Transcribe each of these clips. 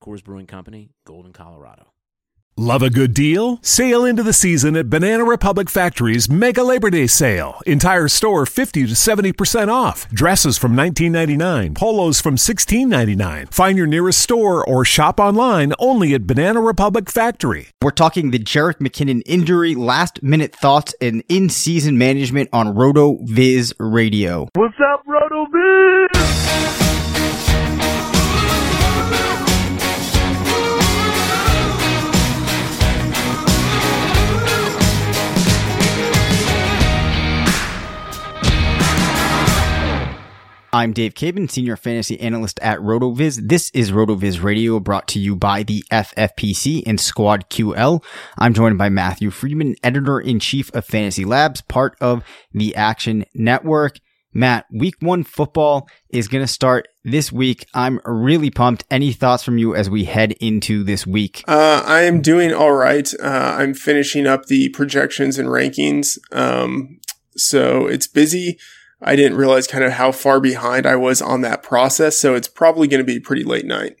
Coors Brewing Company, Golden, Colorado. Love a good deal? Sail into the season at Banana Republic Factory's Mega Labor Day Sale. Entire store 50 to 70% off. Dresses from $19.99. Polos from $16.99. Find your nearest store or shop online only at Banana Republic Factory. We're talking the Jerick McKinnon injury, last-minute thoughts, and in-season management on RotoViz Radio. What's up, RotoViz? I'm Dave Cabin, Senior Fantasy Analyst at RotoViz. This is RotoViz Radio, brought to you by the FFPC and SquadQL. I'm joined by Matthew Friedman, Editor-in-Chief of Fantasy Labs, part of the Action Network. Matt, Week 1 football is going to start this week. I'm really pumped. Any thoughts from you as we head into this week? I am doing all right. I'm finishing up the projections and rankings, so it's busy. I didn't realize kind of how far behind I was on that process, so it's probably going to be pretty late night.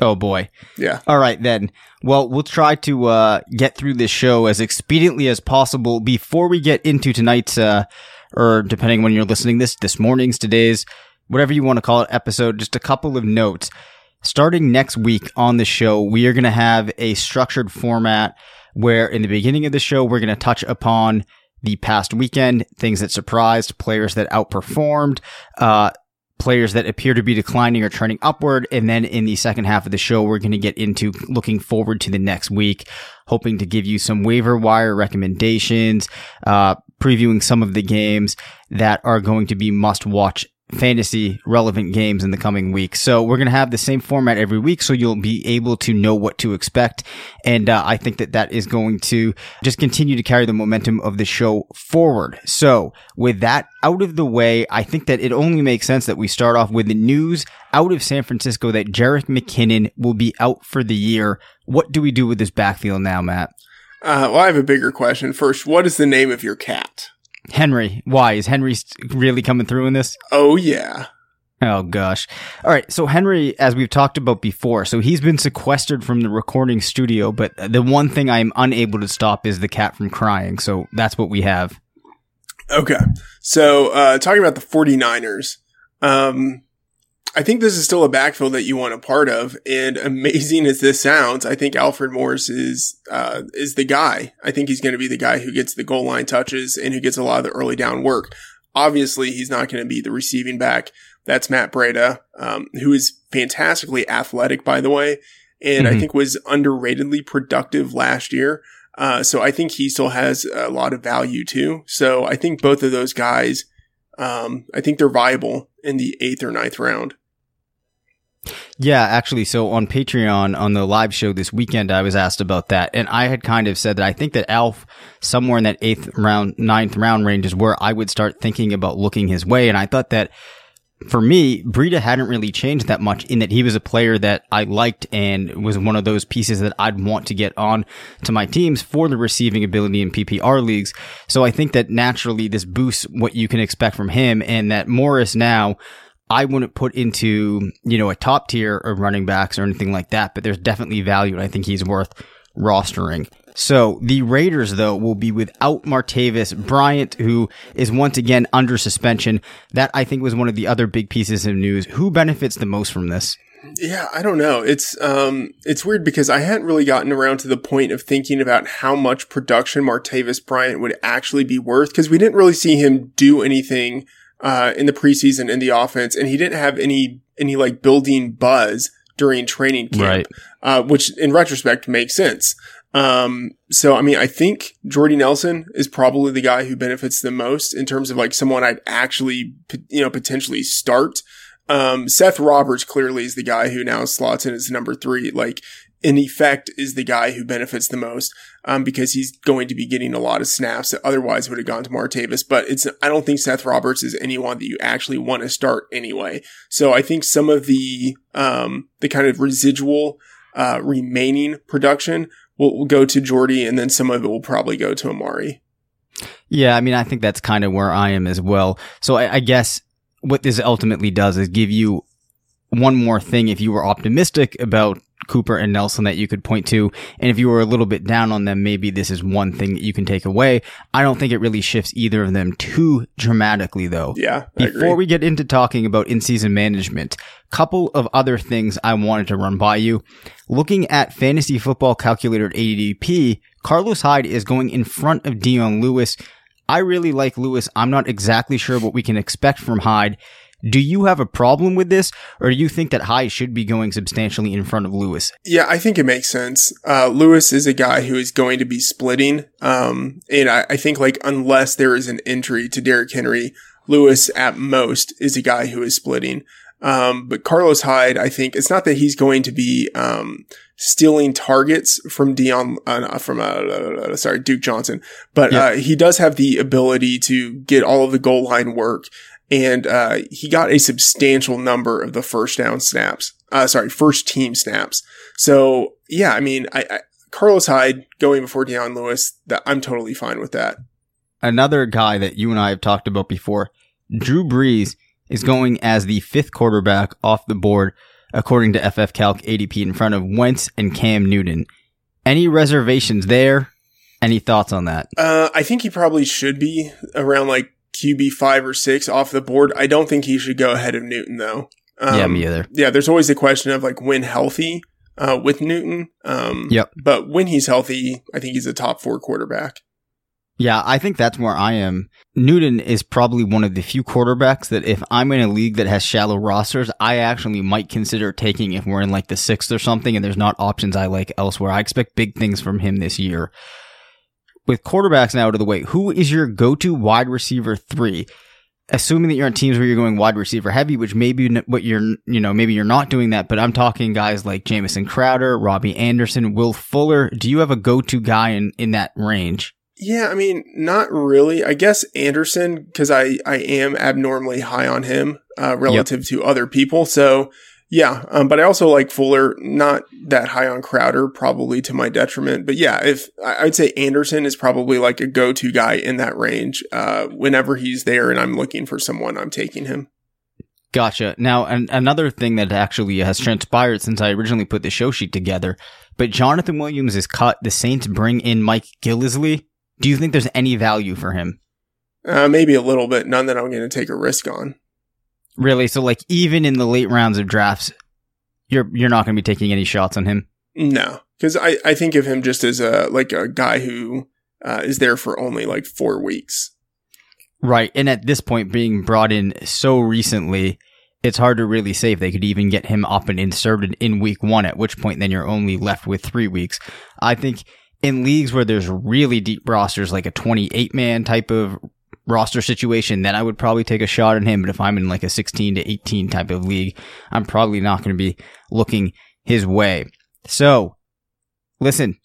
Oh, boy. Yeah. All right, then. Well, we'll try to get through this show as expediently as possible before we get into tonight's, or depending on when you're listening this morning's, today's, whatever you want to call it, episode. Just a couple of notes. Starting next week on the show, we are going to have a structured format where in the beginning of the show, we're going to touch upon the past weekend, things that surprised, players that outperformed, players that appear to be declining or trending upward. And then in the second half of the show, we're going to get into looking forward to the next week, hoping to give you some waiver wire recommendations, previewing some of the games that are going to be must-watch fantasy relevant games in the coming week. So we're going to have the same format every week, so you'll be able to know what to expect. And I think that is going to just continue to carry the momentum of the show forward. So with that out of the way, I think that it only makes sense that we start off with the news out of San Francisco that Jerick McKinnon will be out for the year. What do we do with this backfield now, Matt? Well, I have a bigger question. First, what is the name of your cat? Henry. Why? Is Henry really coming through in this? Oh, yeah. Oh, gosh. All right. So Henry, as we've talked about before, so he's been sequestered from the recording studio, but the one thing I'm unable to stop is the cat from crying. So that's what we have. Okay. So talking about the 49ers, I think this is still a backfield that you want a part of. And amazing as this sounds, I think Alfred Morris is the guy. I think he's going to be the guy who gets the goal line touches and who gets a lot of the early down work. Obviously, he's not going to be the receiving back. That's Matt Breida, who is fantastically athletic, by the way, and I think was underratedly productive last year. So I think he still has a lot of value too. So I think both of those guys, I think they're viable in the 8th or 9th round. Yeah, actually. So on Patreon, on the live show this weekend, I was asked about that. And I had kind of said that I think that Alf, somewhere in that 8th round, 9th round range is where I would start thinking about looking his way. And I thought that for me, Breida hadn't really changed that much in that he was a player that I liked and was one of those pieces that I'd want to get on to my teams for the receiving ability in PPR leagues. So I think that naturally this boosts what you can expect from him, and that Morris now, I wouldn't put into, you know, a top tier of running backs or anything like that, but there's definitely value, and I think he's worth rostering. So the Raiders, though, will be without Martavis Bryant, who is once again under suspension. That, I think, was one of the other big pieces of news. Who benefits the most from this? Yeah, I don't know. It's weird because I hadn't really gotten around to the point of thinking about how much production Martavis Bryant would actually be worth, because we didn't really see him do anything in the preseason in the offense, and he didn't have any like building buzz during training camp, right, which in retrospect makes sense. So, I mean, I think Jordy Nelson is probably the guy who benefits the most in terms of like someone I'd actually, you know, potentially start. Seth Roberts clearly is the guy who now slots in as number 3, like in effect is the guy who benefits the most, because he's going to be getting a lot of snaps that otherwise would have gone to Martavis. But I don't think Seth Roberts is anyone that you actually want to start anyway. So I think some of the kind of residual, remaining production We'll go to Jordy, and then some of it will probably go to Amari. Yeah, I mean, I think that's kind of where I am as well. So I guess what this ultimately does is give you one more thing if you were optimistic about Cooper and Nelson that you could point to, and if you were a little bit down on them, maybe this is one thing that you can take away. I don't think it really shifts either of them too dramatically, though. Yeah, before we get into talking about in-season management, couple of other things I wanted to run by you. Looking at fantasy football calculator ADP, Carlos Hyde is going in front of Dion Lewis. I really like Lewis. I'm not exactly sure what we can expect from Hyde. Do you have a problem with this, or do you think that Hyde should be going substantially in front of Lewis? Yeah, I think it makes sense. Lewis is a guy who is going to be splitting. And I think, like, unless there is an injury to Derrick Henry, Lewis at most is a guy who is splitting. But Carlos Hyde, I think it's not that he's going to be stealing targets from Duke Johnson, but yeah, he does have the ability to get all of the goal line work. And he got a substantial number of the first team snaps. So, yeah, I mean, Carlos Hyde going before Dion Lewis, I'm totally fine with that. Another guy that you and I have talked about before, Drew Brees, is going as the 5th quarterback off the board, according to FF Calc ADP, in front of Wentz and Cam Newton. Any reservations there? Any thoughts on that? I think he probably should be around, like, QB 5 or 6 off the board. I don't think he should go ahead of Newton, though. Yeah, me either. Yeah, there's always the question of like when healthy with Newton. Yep. But when he's healthy, I think he's a top 4 quarterback. Yeah, I think that's where I am. Newton is probably one of the few quarterbacks that if I'm in a league that has shallow rosters, I actually might consider taking if we're in like the 6th or something and there's not options I like elsewhere. I expect big things from him this year. With quarterbacks now out of the way, who is your go-to wide receiver 3? Assuming that you're on teams where you're going wide receiver heavy, which maybe you're not doing that, but I'm talking guys like Jamison Crowder, Robbie Anderson, Will Fuller. Do you have a go-to guy in that range? Yeah, I mean, not really. I guess Anderson, because I am abnormally high on him relative to other people. So, yeah, but I also like Fuller, not that high on Crowder, probably to my detriment. But yeah, I'd say Anderson is probably like a go-to guy in that range. Whenever he's there and I'm looking for someone, I'm taking him. Gotcha. Now, another thing that actually has transpired since I originally put the show sheet together, but Jonathan Williams is cut. The Saints bring in Mike Gillisley. Do you think there's any value for him? Maybe a little bit. None that I'm going to take a risk on. Really? So, like, even in the late rounds of drafts, you're not going to be taking any shots on him? No, because I think of him just as a guy who is there for only, like, 4 weeks. Right, and at this point, being brought in so recently, it's hard to really say if they could even get him up and inserted in week 1, at which point then you're only left with 3 weeks. I think in leagues where there's really deep rosters, like a 28-man type of roster situation, then I would probably take a shot on him. But if I'm in like a 16 to 18 type of league, I'm probably not going to be looking his way. So listen,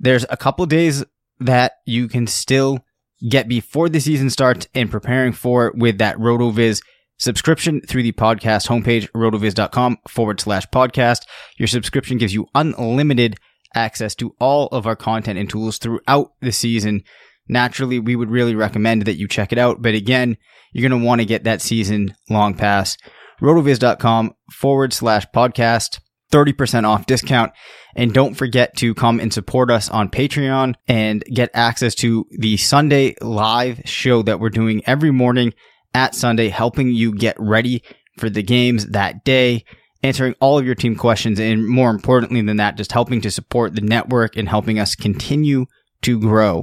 there's a couple days that you can still get before the season starts and preparing for it with that RotoViz subscription through the podcast homepage, rotoviz.com/podcast. Your subscription gives you unlimited access to all of our content and tools throughout the season. Naturally, we would really recommend that you check it out. But again, you're going to want to get that season long pass. rotoviz.com/podcast, 30% off discount. And don't forget to come and support us on Patreon and get access to the Sunday live show that we're doing every morning at Sunday, helping you get ready for the games that day, answering all of your team questions, and more importantly than that, just helping to support the network and helping us continue to grow.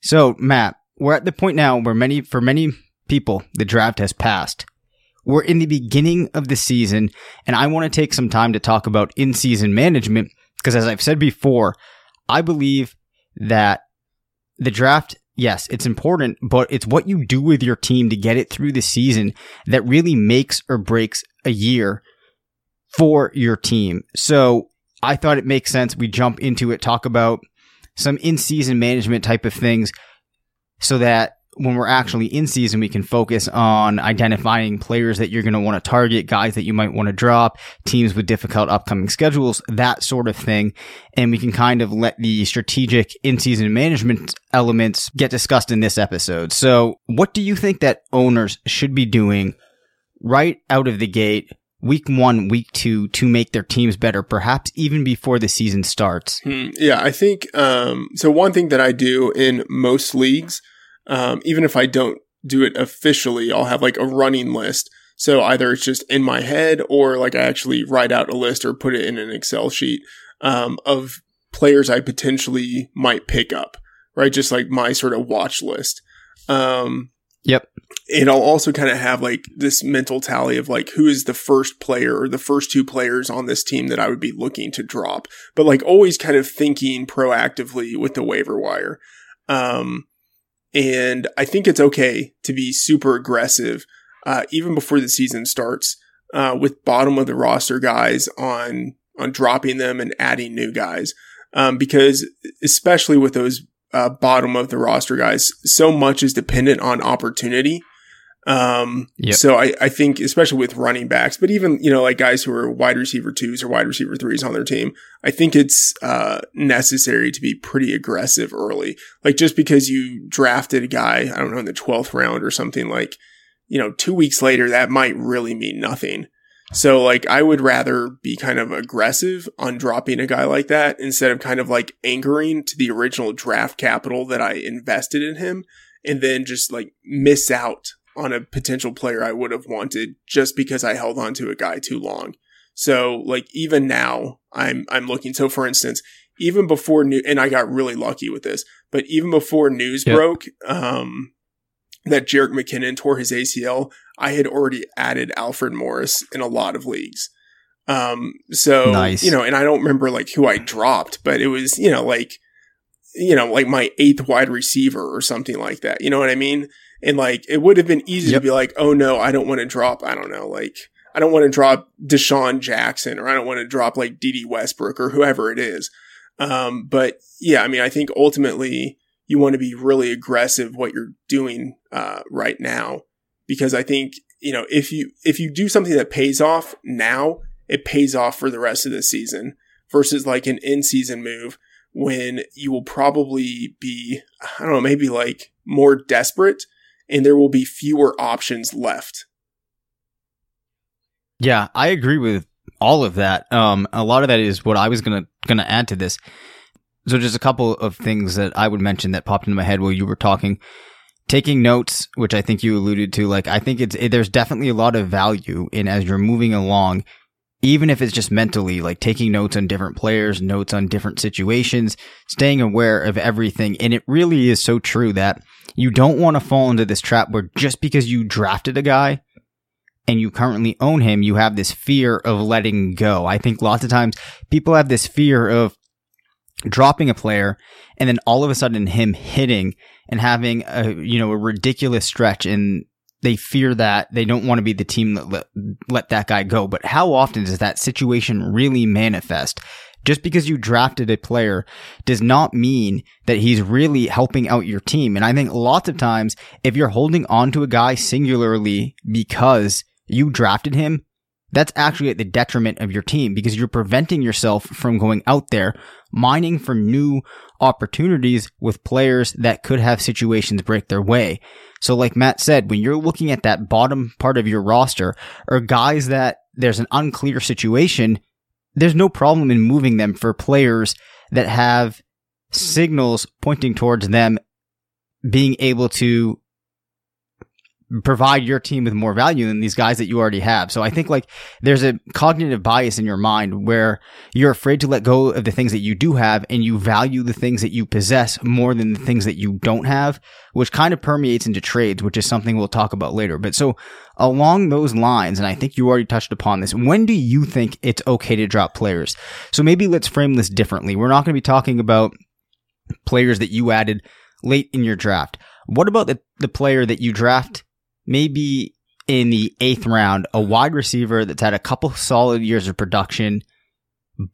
So, Matt, we're at the point now where for many people, the draft has passed. We're in the beginning of the season, and I want to take some time to talk about in-season management because, as I've said before, I believe that the draft, yes, it's important, but it's what you do with your team to get it through the season that really makes or breaks a year for your team. So I thought it makes sense. We jump into it, talk about some in-season management type of things so that when we're actually in season, we can focus on identifying players that you're going to want to target, guys that you might want to drop, teams with difficult upcoming schedules, that sort of thing. And we can kind of let the strategic in-season management elements get discussed in this episode. So what do you think that owners should be doing right out of the gate, week 1, week 2, to make their teams better, perhaps even before the season starts? Yeah, I think, so one thing that I do in most leagues, even if I don't do it officially, I'll have like a running list. So either it's just in my head or like I actually write out a list or put it in an Excel sheet of players I potentially might pick up, right? Just like my sort of watch list. Yep. And I'll also kind of have like this mental tally of like who is the first player or the first two players on this team that I would be looking to drop, but like always kind of thinking proactively with the waiver wire. And I think it's okay to be super aggressive, even before the season starts, with bottom of the roster guys on dropping them and adding new guys. Because especially with those, bottom of the roster guys, so much is dependent on opportunity. Yep. So I think especially with running backs, but even, you know, like guys who are wide receiver 2s or wide receiver 3s on their team, I think it's, necessary to be pretty aggressive early. Like just because you drafted a guy, I don't know, in the 12th round or something, like, you know, 2 weeks later, that might really mean nothing. So like, I would rather be kind of aggressive on dropping a guy like that instead of kind of like anchoring to the original draft capital that I invested in him and then just like miss out on a potential player I would have wanted just because I held on to a guy too long. So like even now I'm looking. So for instance, even before and I got really lucky with this, but even before news broke, that Jerick McKinnon tore his ACL, I had already added Alfred Morris in a lot of leagues. So, nice. You know, and I don't remember like who I dropped, but it was, you know, like my 8th wide receiver or something like that. You know what I mean? And like, it would have been easy to be like, oh no, I don't want to drop, I don't know, like, I don't want to drop Deshaun Jackson, or I don't want to drop like Dede Westbrook or whoever it is. But yeah, I mean, I think ultimately you want to be really aggressive what you're doing, right now, because I think, you know, if you do something that pays off now, it pays off for the rest of the season versus like an in-season move when you will probably be, I don't know, maybe like more desperate, and there will be fewer options left. Yeah, I agree with all of that. A lot of that is what I was gonna add to this. So just a couple of things that I would mention that popped into my head while you were talking. Taking notes, which I think you alluded to, like I think there's definitely a lot of value in as you're moving along, even if it's just mentally, like taking notes on different players, notes on different situations, staying aware of everything. And it really is so true that you don't want to fall into this trap where just because you drafted a guy and you currently own him, you have this fear of letting go. I think lots of times people have this fear of, dropping a player, and then all of a sudden him hitting and having a ridiculous stretch, and they fear that. They don't want to be the team that let that guy go. But how often does that situation really manifest? Just because you drafted a player does not mean that he's really helping out your team. And I think lots of times, if you're holding on to a guy singularly because you drafted him, that's actually at the detriment of your team, because you're preventing yourself from going out there, mining for new opportunities with players that could have situations break their way. So like Matt said, when you're looking at that bottom part of your roster, or guys that there's an unclear situation, there's no problem in moving them for players that have signals pointing towards them being able to provide your team with more value than these guys that you already have. So I think like there's a cognitive bias in your mind where you're afraid to let go of the things that you do have, and you value the things that you possess more than the things that you don't have, which kind of permeates into trades, which is something we'll talk about later. But so along those lines, and I think you already touched upon this, when do you think it's okay to drop players? So maybe let's frame this differently. We're not going to be talking about players that you added late in your draft. What about the player that you draft maybe in the 8th round, a wide receiver that's had a couple solid years of production,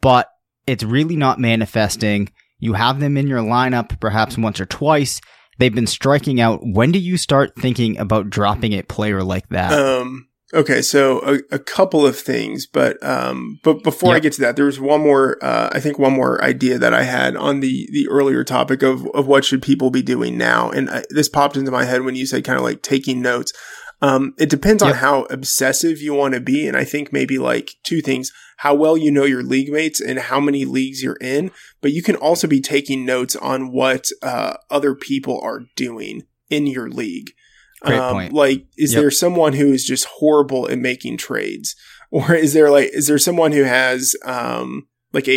but it's really not manifesting? You have them in your lineup perhaps once or twice. They've been striking out. When do you start thinking about dropping a player like that? Okay, so a couple of things, but before I get to that, there was one more idea that I had on the earlier topic of what should people be doing now, and this popped into my head when you said kind of like taking notes. It depends on how obsessive you want to be, and I think maybe like two things: how well you know your league mates and how many leagues you're in, but you can also be taking notes on what other people are doing in your league. Great point. Is there someone who is just horrible at making trades, or is there someone who has a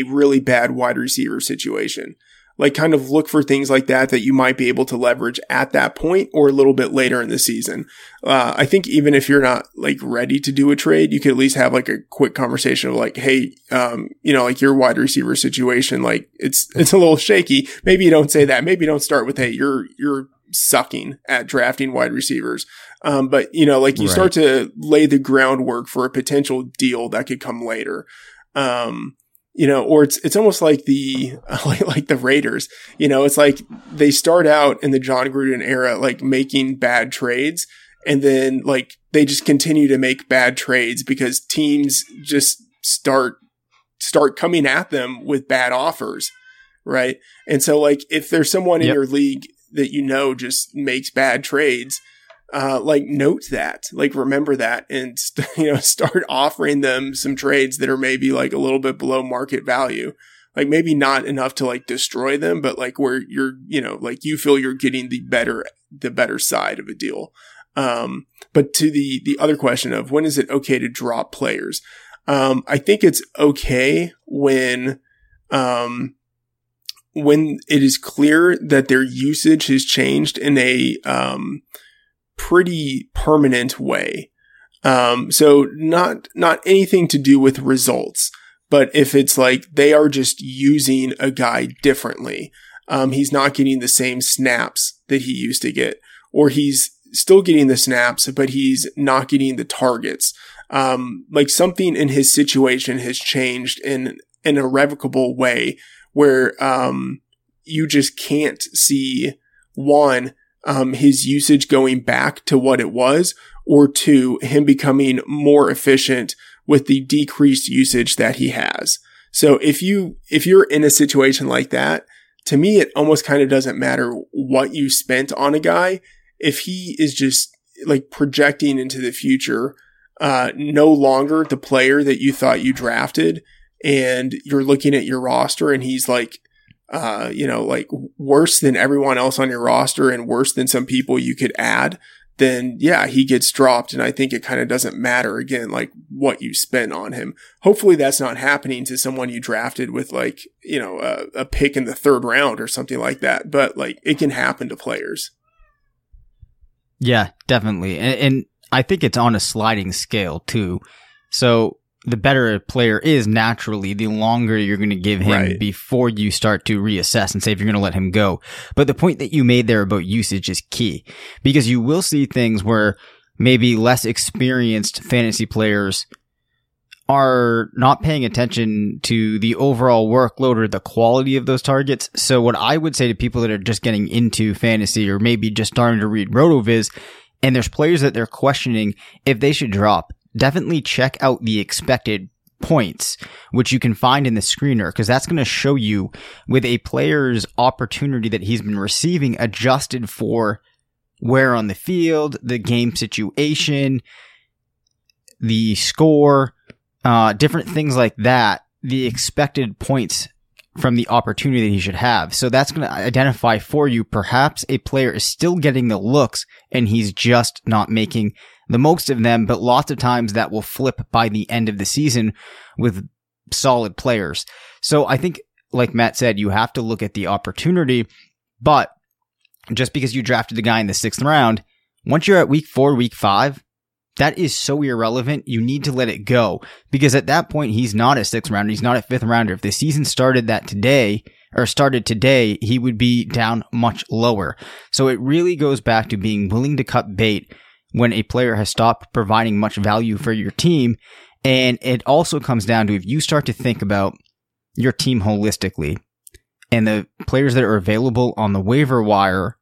really bad wide receiver situation? Like, kind of look for things like that you might be able to leverage at that point or a little bit later in the season. I think even if you're not like ready to do a trade, you could at least have like a quick conversation of like, hey, your wide receiver situation, like it's a little shaky. Maybe you don't say that. Maybe you don't start with, hey, you're sucking at drafting wide receivers. But you start to lay the groundwork for a potential deal that could come later. Or it's almost like the Raiders, it's like they start out in the John Gruden era, like making bad trades. And then like they just continue to make bad trades because teams just start coming at them with bad offers. Right. And so like if there's someone in your league that just makes bad trades, note that, like remember that, and start offering them some trades that are maybe like a little bit below market value, like maybe not enough to like destroy them, but like where you're you feel you're getting the better side of a deal. But to the other question of when is it okay to drop players, I think it's okay when it is clear that their usage has changed in a pretty permanent way. So not anything to do with results, but if it's like they are just using a guy differently, he's not getting the same snaps that he used to get, or he's still getting the snaps, but he's not getting the targets. Like something in his situation has changed in an irrevocable way, where you just can't see, one, his usage going back to what it was, or two, him becoming more efficient with the decreased usage that he has. So if you're in a situation like that, to me, it almost kind of doesn't matter what you spent on a guy. If he is just like projecting into the future, no longer the player that you thought you drafted, and you're looking at your roster and he's like, worse than everyone else on your roster and worse than some people you could add, then yeah, he gets dropped. And I think it kind of doesn't matter again, like what you spent on him. Hopefully that's not happening to someone you drafted with like, a pick in the 3rd round or something like that. But like it can happen to players. Yeah, definitely. And I think it's on a sliding scale too. So the better a player is naturally, the longer you're going to give him before you start to reassess and say if you're going to let him go. But the point that you made there about usage is key, because you will see things where maybe less experienced fantasy players are not paying attention to the overall workload or the quality of those targets. So what I would say to people that are just getting into fantasy or maybe just starting to read RotoViz, and there's players that they're questioning if they should drop, definitely check out the expected points, which you can find in the screener, because that's going to show you with a player's opportunity that he's been receiving adjusted for where on the field, the game situation, the score, different things like that, the expected points from the opportunity that he should have. So that's going to identify for you, perhaps a player is still getting the looks and he's just not making the most of them, but lots of times that will flip by the end of the season with solid players. So I think, like Matt said, you have to look at the opportunity, but just because you drafted the guy in the 6th round, once you're at week 4, week 5, that is so irrelevant. You need to let it go, because at that point, he's not a 6th rounder. He's not a 5th rounder. If the season started today, he would be down much lower. So it really goes back to being willing to cut bait when a player has stopped providing much value for your team. And it also comes down to if you start to think about your team holistically and the players that are available on the waiver wire,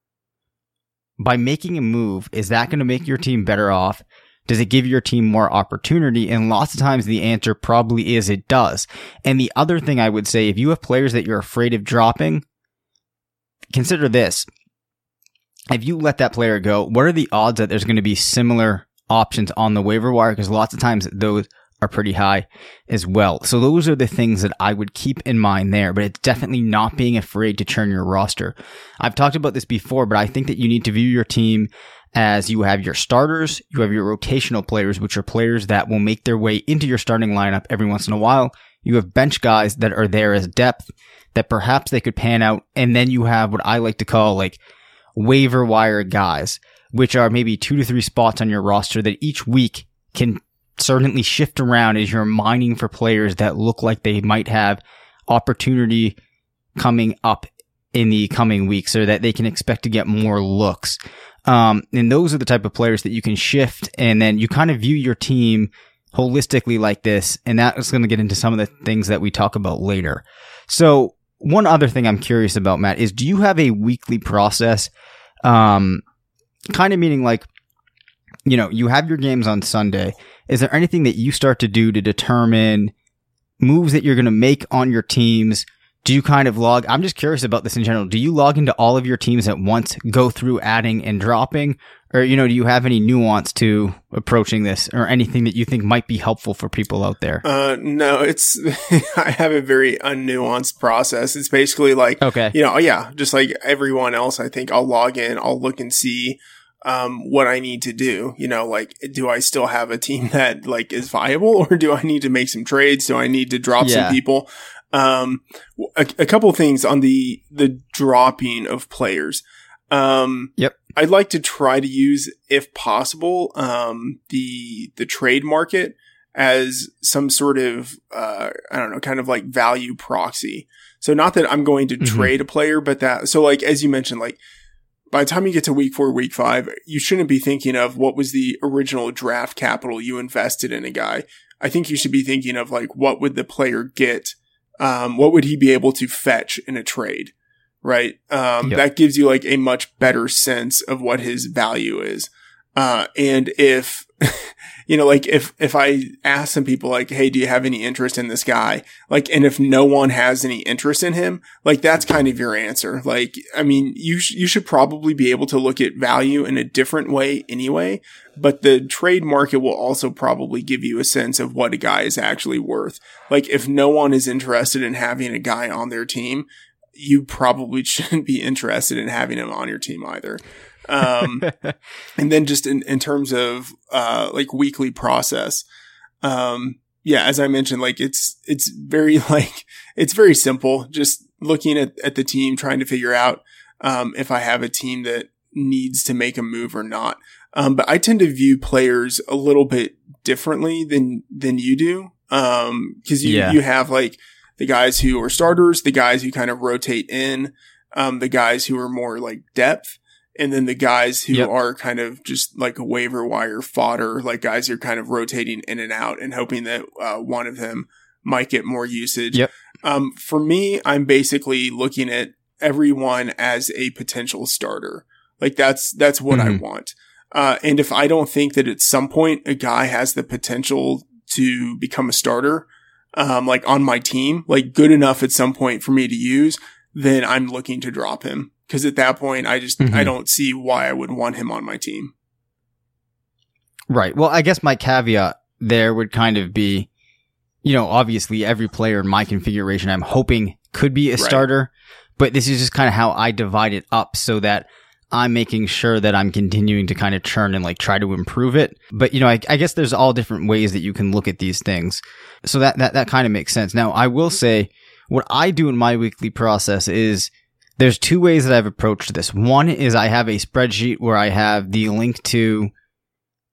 by making a move, is that going to make your team better off? Does it give your team more opportunity? And lots of times the answer probably is it does. And the other thing I would say, if you have players that you're afraid of dropping, consider this. If you let that player go, what are the odds that there's going to be similar options on the waiver wire? Because lots of times those are pretty high as well. So those are the things that I would keep in mind there, but it's definitely not being afraid to churn your roster. I've talked about this before, but I think that you need to view your team as you have your starters, you have your rotational players, which are players that will make their way into your starting lineup every once in a while. You have bench guys that are there as depth that perhaps they could pan out. And then you have what I like to call like waiver wire guys, which are maybe 2 to 3 spots on your roster that each week can certainly shift around as you're mining for players that look like they might have opportunity coming up in the coming weeks, or that they can expect to get more looks. And those are the type of players that you can shift, and then you kind of view your team holistically like this, and that's going to get into some of the things that we talk about later. So one other thing I'm curious about, Matt, is do you have a weekly process? Kind of meaning like, you know, you have your games on Sunday. Is there anything that you start to do to determine moves that you're going to make on your teams? Do you kind of log, I'm just curious about this in general, do you log into all of your teams at once, go through adding and dropping? Or, you know, do you have any nuance to approaching this or anything that you think might be helpful for people out there? No, it's, I have a very unnuanced process. It's basically like, okay, you know, yeah, just like everyone else, I think I'll log in, I'll look and see what I need to do. You know, like, do I still have a team that like is viable, or do I need to make some trades? Do I need to drop some people? A couple of things on the dropping of players. Yep. I'd like to try to use, if possible, the trade market as some sort of, I don't know, kind of like value proxy. So not that I'm going to trade a player, but that, so like, as you mentioned, like, by the time you get to week 4, week 5, you shouldn't be thinking of what was the original draft capital you invested in a guy. I think you should be thinking of like, what would the player get? What would he be able to fetch in a trade, right? That gives you like a much better sense of what his value is. And if, you know, like if I ask some people like, hey, do you have any interest in this guy? Like, and if no one has any interest in him, like that's kind of your answer. Like, I mean, you should probably be able to look at value in a different way anyway, but the trade market will also probably give you a sense of what a guy is actually worth. Like if no one is interested in having a guy on their team, you probably shouldn't be interested in having him on your team either. And then just in terms of, like weekly process, as I mentioned, like it's very simple. Just looking at the team, trying to figure out, if I have a team that needs to make a move or not. But I tend to view players a little bit differently than you do. Because you have like the guys who are starters, the guys who kind of rotate in, the guys who are more like depth, and then the guys who are kind of just like a waiver wire fodder, like guys who are kind of rotating in and out and hoping that one of them might get more usage. Yep. For me, I'm basically looking at everyone as a potential starter. Like that's what I want. And if I don't think that at some point a guy has the potential to become a starter, like on my team, like good enough at some point for me to use, then I'm looking to drop him. Cause at that point I just, I don't see why I would want him on my team. Right. Well, I guess my caveat there would kind of be, you know, obviously every player in my configuration I'm hoping could be a starter, but this is just kind of how I divide it up so that I'm making sure that I'm continuing to kind of churn and like try to improve it. But, you know, I guess there's all different ways that you can look at these things. So that kind of makes sense. Now, I will say what I do in my weekly process is there's two ways that I've approached this. One is I have a spreadsheet where I have the link to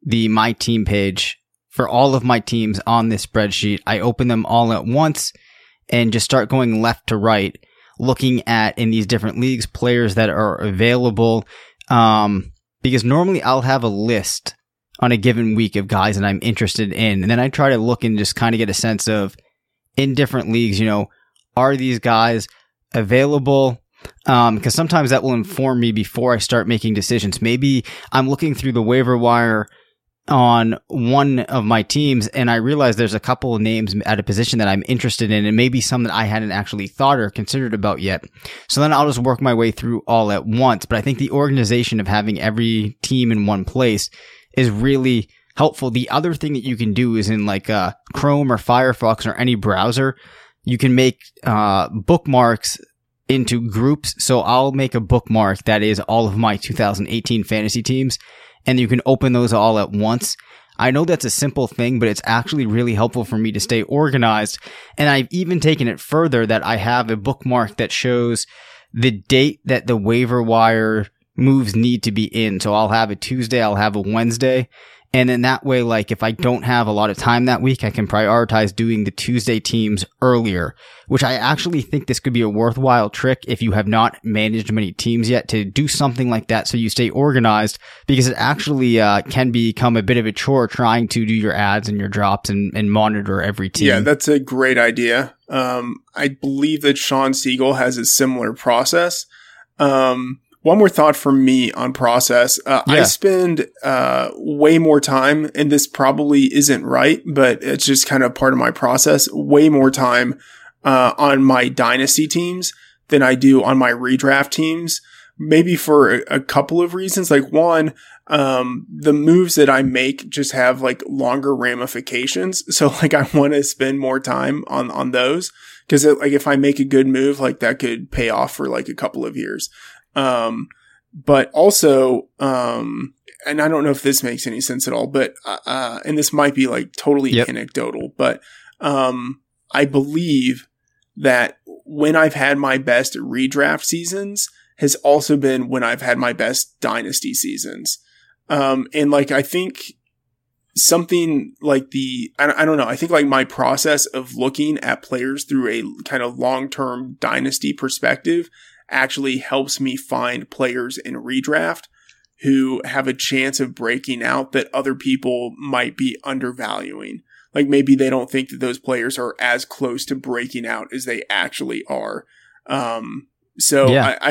the My Team page for all of my teams on this spreadsheet. I open them all at once and just start going left to right, looking at in these different leagues, players that are available. Because normally I'll have a list on a given week of guys that I'm interested in. And then I try to look and just kind of get a sense of in different leagues, you know, are these guys available? Because sometimes that will inform me before I start making decisions. Maybe I'm looking through the waiver wire on one of my teams and I realize there's a couple of names at a position that I'm interested in and maybe some that I hadn't actually thought or considered about yet. So then I'll just work my way through all at once. But I think the organization of having every team in one place is really helpful. The other thing that you can do is in like Chrome or Firefox or any browser, you can make bookmarks into groups. So I'll make a bookmark that is all of my 2018 fantasy teams, and you can open those all at once. I know that's a simple thing, but it's actually really helpful for me to stay organized. And I've even taken it further that I have a bookmark that shows the date that the waiver wire moves need to be in. So I'll have a Tuesday, I'll have a Wednesday. And then that way, like if I don't have a lot of time that week, I can prioritize doing the Tuesday teams earlier, which I actually think this could be a worthwhile trick if you have not managed many teams yet, to do something like that so you stay organized, because it actually can become a bit of a chore trying to do your ads and your drops and monitor every team. Yeah, that's a great idea. I believe that Sean Siegel has a similar process. One more thought from me on process. I spend way more time, and this probably isn't right, but it's just kind of part of my process, way more time on my dynasty teams than I do on my redraft teams, maybe for a couple of reasons. Like one, the moves that I make just have like longer ramifications. So like I want to spend more time on those, because like if I make a good move, like that could pay off for like a couple of years. But also, and I don't know if this makes any sense at all, but, and this might be like totally anecdotal, but, I believe that when I've had my best redraft seasons has also been when I've had my best dynasty seasons. And like, I think something like I don't know. I think like my process of looking at players through a kind of long-term dynasty perspective actually helps me find players in redraft who have a chance of breaking out that other people might be undervaluing. Like maybe they don't think that those players are as close to breaking out as they actually are. I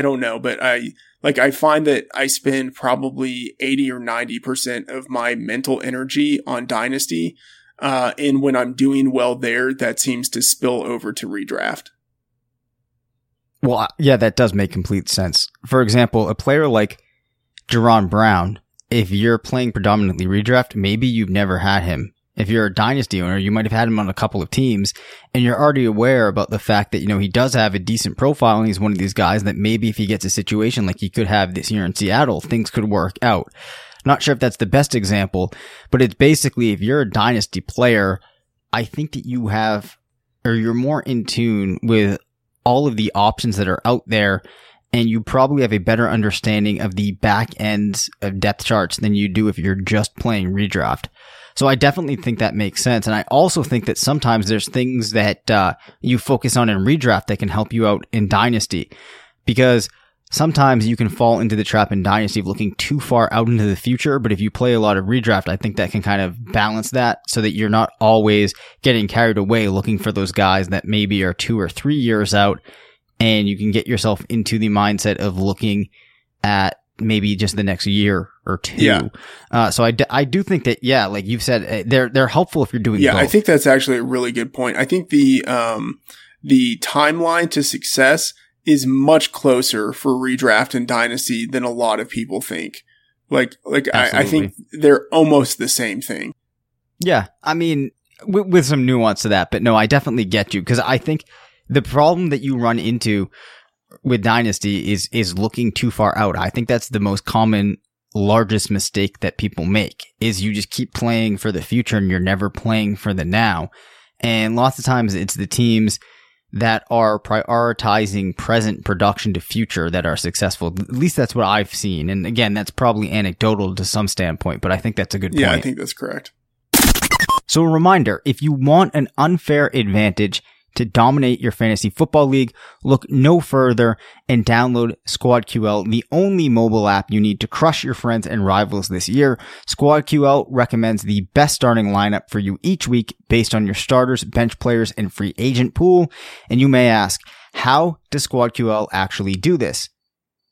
don't know, but I find that I spend probably 80 or 90% of my mental energy on dynasty. And when I'm doing well there, that seems to spill over to redraft. Well, yeah, that does make complete sense. For example, a player like Jerron Brown, if you're playing predominantly redraft, maybe you've never had him. If you're a dynasty owner, you might have had him on a couple of teams, and you're already aware about the fact that, you know, he does have a decent profile, and he's one of these guys that maybe if he gets a situation like he could have this year in Seattle, things could work out. Not sure if that's the best example, but it's basically if you're a dynasty player, I think that you have, or you're more in tune with all of the options that are out there, and you probably have a better understanding of the back ends of depth charts than you do if you're just playing redraft. So I definitely think that makes sense. And I also think that sometimes there's things that you focus on in redraft that can help you out in Dynasty, because sometimes you can fall into the trap in Dynasty of looking too far out into the future. But if you play a lot of redraft, I think that can kind of balance that so that you're not always getting carried away looking for those guys that maybe are 2 or 3 years out. And you can get yourself into the mindset of looking at maybe just the next year or two. Yeah. So I do think that, yeah, like you've said, they're helpful if you're doing both. I think that's actually a really good point. I think the timeline to success is much closer for redraft and Dynasty than a lot of people think. I think they're almost the same thing. Yeah. I mean, with some nuance to that, but no, I definitely get you, because I think the problem that you run into with Dynasty is looking too far out. I think that's the most common, largest mistake that people make, is you just keep playing for the future and you're never playing for the now. And lots of times it's the teams that are prioritizing present production to future that are successful. At least that's what I've seen. And again, that's probably anecdotal to some standpoint, but I think that's a good point. Yeah, I think that's correct. So a reminder, if you want an unfair advantage to dominate your fantasy football league, look no further and download SquadQL, the only mobile app you need to crush your friends and rivals this year. SquadQL recommends the best starting lineup for you each week based on your starters, bench players, and free agent pool. And you may ask, how does SquadQL actually do this?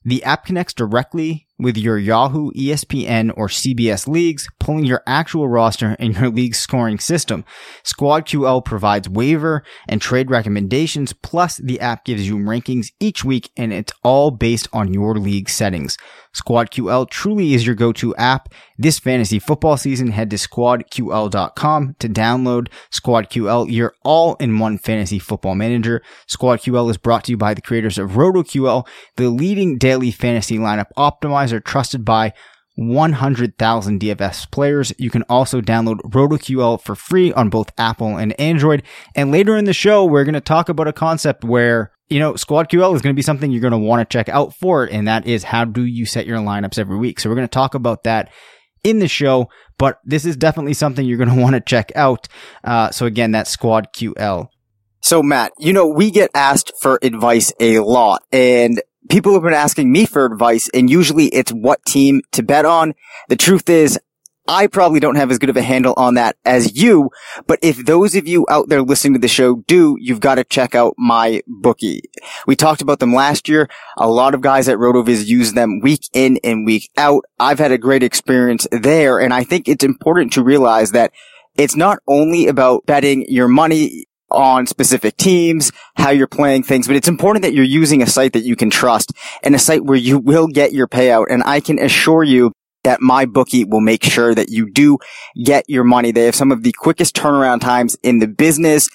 The app connects directly with your Yahoo, ESPN, or CBS leagues, pulling your actual roster and your league's scoring system. SquadQL provides waiver and trade recommendations, plus the app gives you rankings each week, and it's all based on your league settings. SquadQL truly is your go-to app this fantasy football season. Head to squadql.com to download SquadQL, your all-in-one fantasy football manager. SquadQL is brought to you by the creators of RotoQL, the leading daily fantasy lineup optimizer trusted by 100,000 DFS players. You can also download RotoQL for free on both Apple and Android. And later in the show, we're going to talk about a concept where, you know, SquadQL is going to be something you're going to want to check out for it, and that is, how do you set your lineups every week? So we're going to talk about that in the show, but this is definitely something you're going to want to check out. So again, that's SquadQL. So Matt, you know, we get asked for advice a lot, and people have been asking me for advice, and usually it's what team to bet on. The truth is, I probably don't have as good of a handle on that as you, but if those of you out there listening to the show do, you've got to check out MyBookie. We talked about them last year. A lot of guys at RotoViz use them week in and week out. I've had a great experience there, and I think it's important to realize that it's not only about betting your money on specific teams, how you're playing things, but it's important that you're using a site that you can trust and a site where you will get your payout. And I can assure you that MyBookie will make sure that you do get your money. They have some of the quickest turnaround times in the business.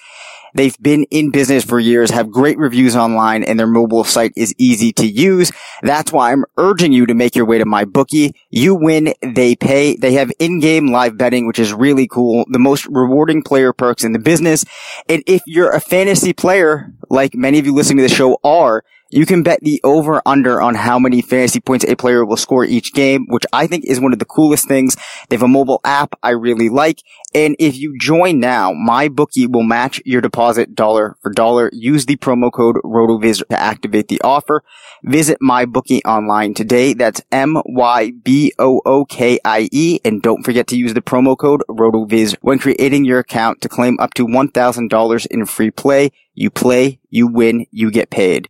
They've been in business for years, have great reviews online, and their mobile site is easy to use. That's why I'm urging you to make your way to MyBookie. You win, they pay. They have in-game live betting, which is really cool, the most rewarding player perks in the business. And if you're a fantasy player, like many of you listening to the show are, you can bet the over-under on how many fantasy points a player will score each game, which I think is one of the coolest things. They have a mobile app I really like. And if you join now, MyBookie will match your deposit dollar for dollar. Use the promo code RotoViz to activate the offer. Visit MyBookie online today. That's MyBookie. And don't forget to use the promo code RotoViz when creating your account to claim up to $1,000 in free play. You play, you win, you get paid.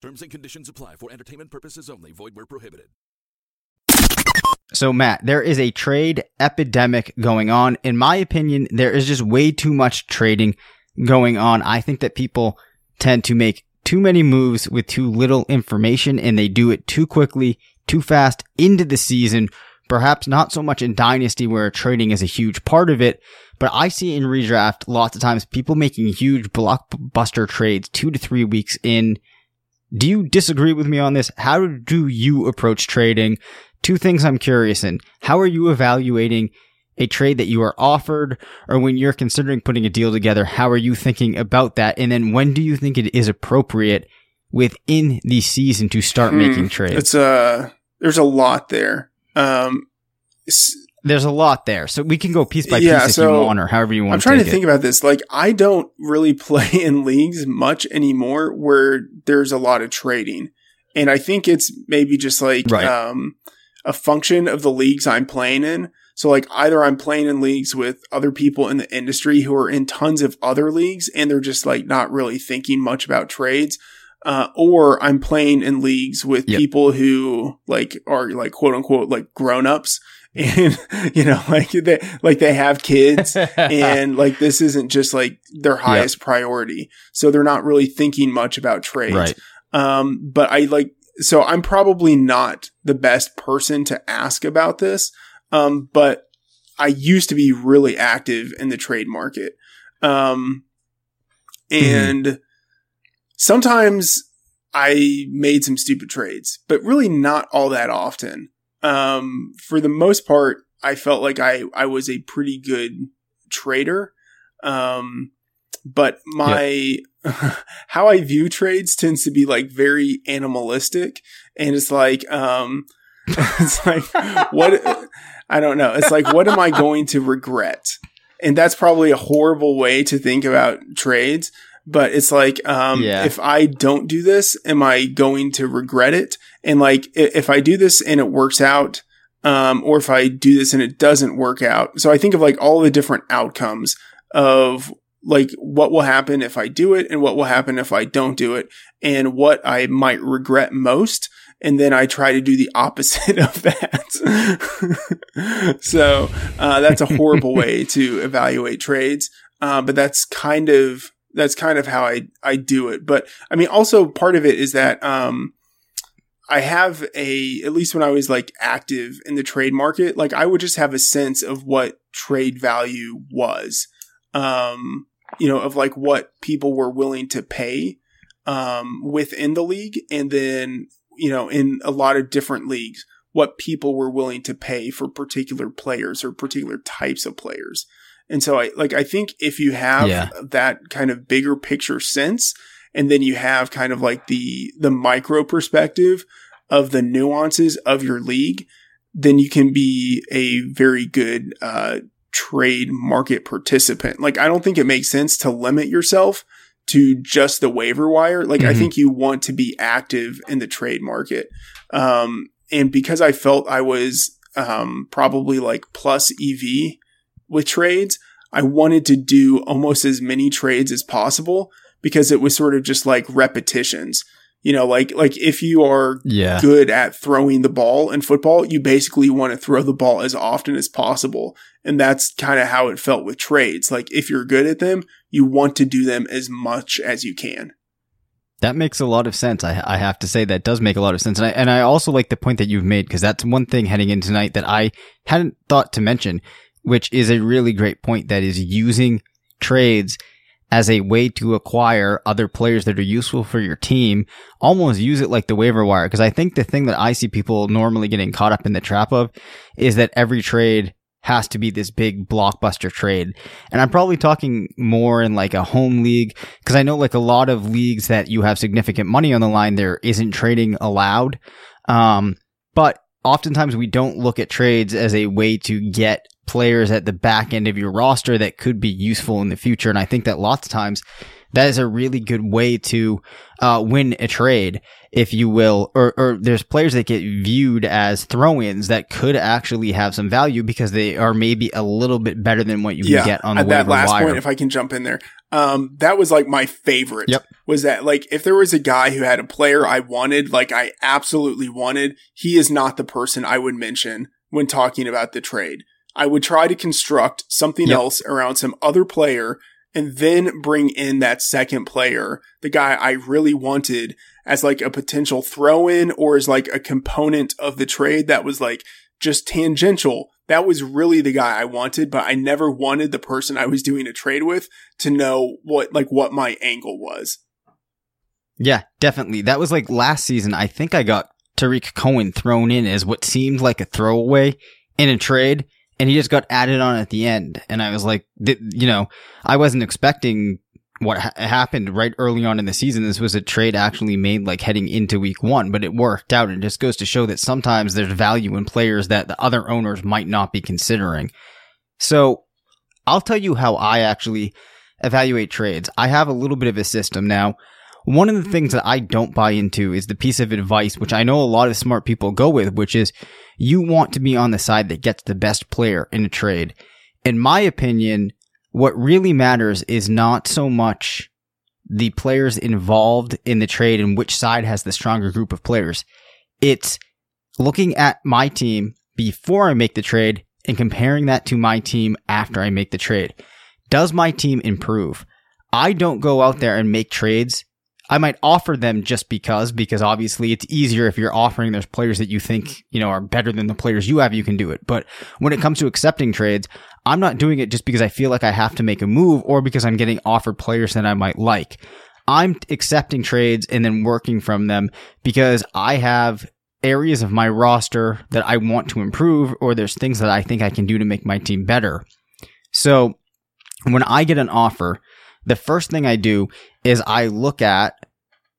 Terms and conditions apply. For entertainment purposes only. Void where prohibited. So, Matt, there is a trade epidemic going on. In my opinion, there is just way too much trading going on. I think that people tend to make too many moves with too little information, and they do it too quickly, too fast into the season. Perhaps not so much in Dynasty where trading is a huge part of it, but I see in redraft lots of times people making huge blockbuster trades 2 to 3 weeks in. Do you disagree with me on this? How do you approach trading? Two things I'm curious in. How are you evaluating a trade that you are offered, or when you're considering putting a deal together, how are you thinking about that? And then when do you think it is appropriate within the season to start making trades? There's a lot there. There's a lot there. So we can go piece by piece if you want, or however you want. I'm trying to think about this. Like, I don't really play in leagues much anymore where there's a lot of trading. And I think it's maybe just like a function of the leagues I'm playing in. So like either I'm playing in leagues with other people in the industry who are in tons of other leagues and they're just like not really thinking much about trades. Or I'm playing in leagues with people who like are like quote unquote like grown-ups, and you know, like they have kids and like this isn't just like their highest priority. So they're not really thinking much about trades. Right. But I'm probably not the best person to ask about this. But I used to be really active in the trade market. Sometimes I made some stupid trades, but really not all that often. For the most part, I felt like I was a pretty good trader. But my how I view trades tends to be like very animalistic, and it's like what I don't know. It's like, what am I going to regret? And that's probably a horrible way to think about trades. But it's like, if I don't do this, am I going to regret it? And like, if I do this and it works out, or if I do this and it doesn't work out. So I think of like all the different outcomes of like what will happen if I do it and what will happen if I don't do it and what I might regret most. And then I try to do the opposite of that. So that's a horrible way to evaluate trades. But that's kind of how I do it. But I mean, also part of it is that I have at least when I was like active in the trade market, like I would just have a sense of what trade value was, you know, of like what people were willing to pay within the league. And then, you know, in a lot of different leagues, what people were willing to pay for particular players or particular types of players. And so I think if you have that kind of bigger picture sense, and then you have kind of like the micro perspective of the nuances of your league, then you can be a very good trade market participant. Like, I don't think it makes sense to limit yourself to just the waiver wire. Like, I think you want to be active in the trade market. And because I felt I was probably like plus EV with trades, I wanted to do almost as many trades as possible because it was sort of just like repetitions. You know, like if you are good at throwing the ball in football, you basically want to throw the ball as often as possible. And that's kind of how it felt with trades. Like, if you're good at them, you want to do them as much as you can. That makes a lot of sense. I have to say that does make a lot of sense. And I also like the point that you've made, because that's one thing heading in tonight that I hadn't thought to mention, which is a really great point, that is using trades as a way to acquire other players that are useful for your team. Almost use it like the waiver wire, because I think the thing that I see people normally getting caught up in the trap of is that every trade has to be this big blockbuster trade. And I'm probably talking more in like a home league, because I know like a lot of leagues that you have significant money on the line, there isn't trading allowed. But oftentimes we don't look at trades as a way to get players at the back end of your roster that could be useful in the future. And I think that lots of times that is a really good way to win a trade, if you will, or there's players that get viewed as throw-ins that could actually have some value because they are maybe a little bit better than what you can get on the waiver wire. That last point, if I can jump in there, that was like my favorite. Yep. Was that like if there was a guy who had a player I wanted, like I absolutely wanted, he is not the person I would mention when talking about the trade. I would try to construct something else around some other player and then bring in that second player, the guy I really wanted, as like a potential throw-in or as like a component of the trade that was like just tangential. That was really the guy I wanted, but I never wanted the person I was doing a trade with to know what my angle was. Yeah, definitely. That was like last season. I think I got Tariq Cohen thrown in as what seemed like a throwaway in a trade, and he just got added on at the end. And I was like, I wasn't expecting what happened right early on in the season. This was a trade actually made like heading into week 1, but it worked out. And it just goes to show that sometimes there's value in players that the other owners might not be considering. So I'll tell you how I actually evaluate trades. I have a little bit of a system now. One of the things that I don't buy into is the piece of advice, which I know a lot of smart people go with, which is you want to be on the side that gets the best player in a trade. In my opinion, what really matters is not so much the players involved in the trade and which side has the stronger group of players. It's looking at my team before I make the trade and comparing that to my team after I make the trade. Does my team improve? I don't go out there and make trades. I might offer them just because obviously it's easier if you're offering those players that you think, are better than the players you have, you can do it. But when it comes to accepting trades, I'm not doing it just because I feel like I have to make a move or because I'm getting offered players that I might like. I'm accepting trades and then working from them because I have areas of my roster that I want to improve, or there's things that I think I can do to make my team better. So when I get an offer, the first thing I do is I look at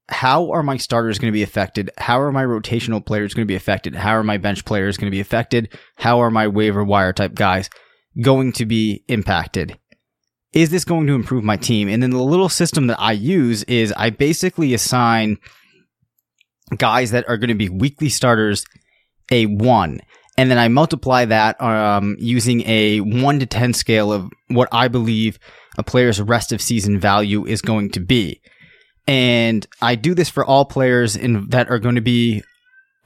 how are my starters going to be affected? How are my rotational players going to be affected? How are my bench players going to be affected? How are my waiver wire type guys going to be impacted? Is this going to improve my team? And then the little system that I use is I basically assign guys that are going to be weekly starters a 1. And then I multiply that using a 1 to 10 scale of what I believe a player's rest of season value is going to be. And I do this for all players that are going to be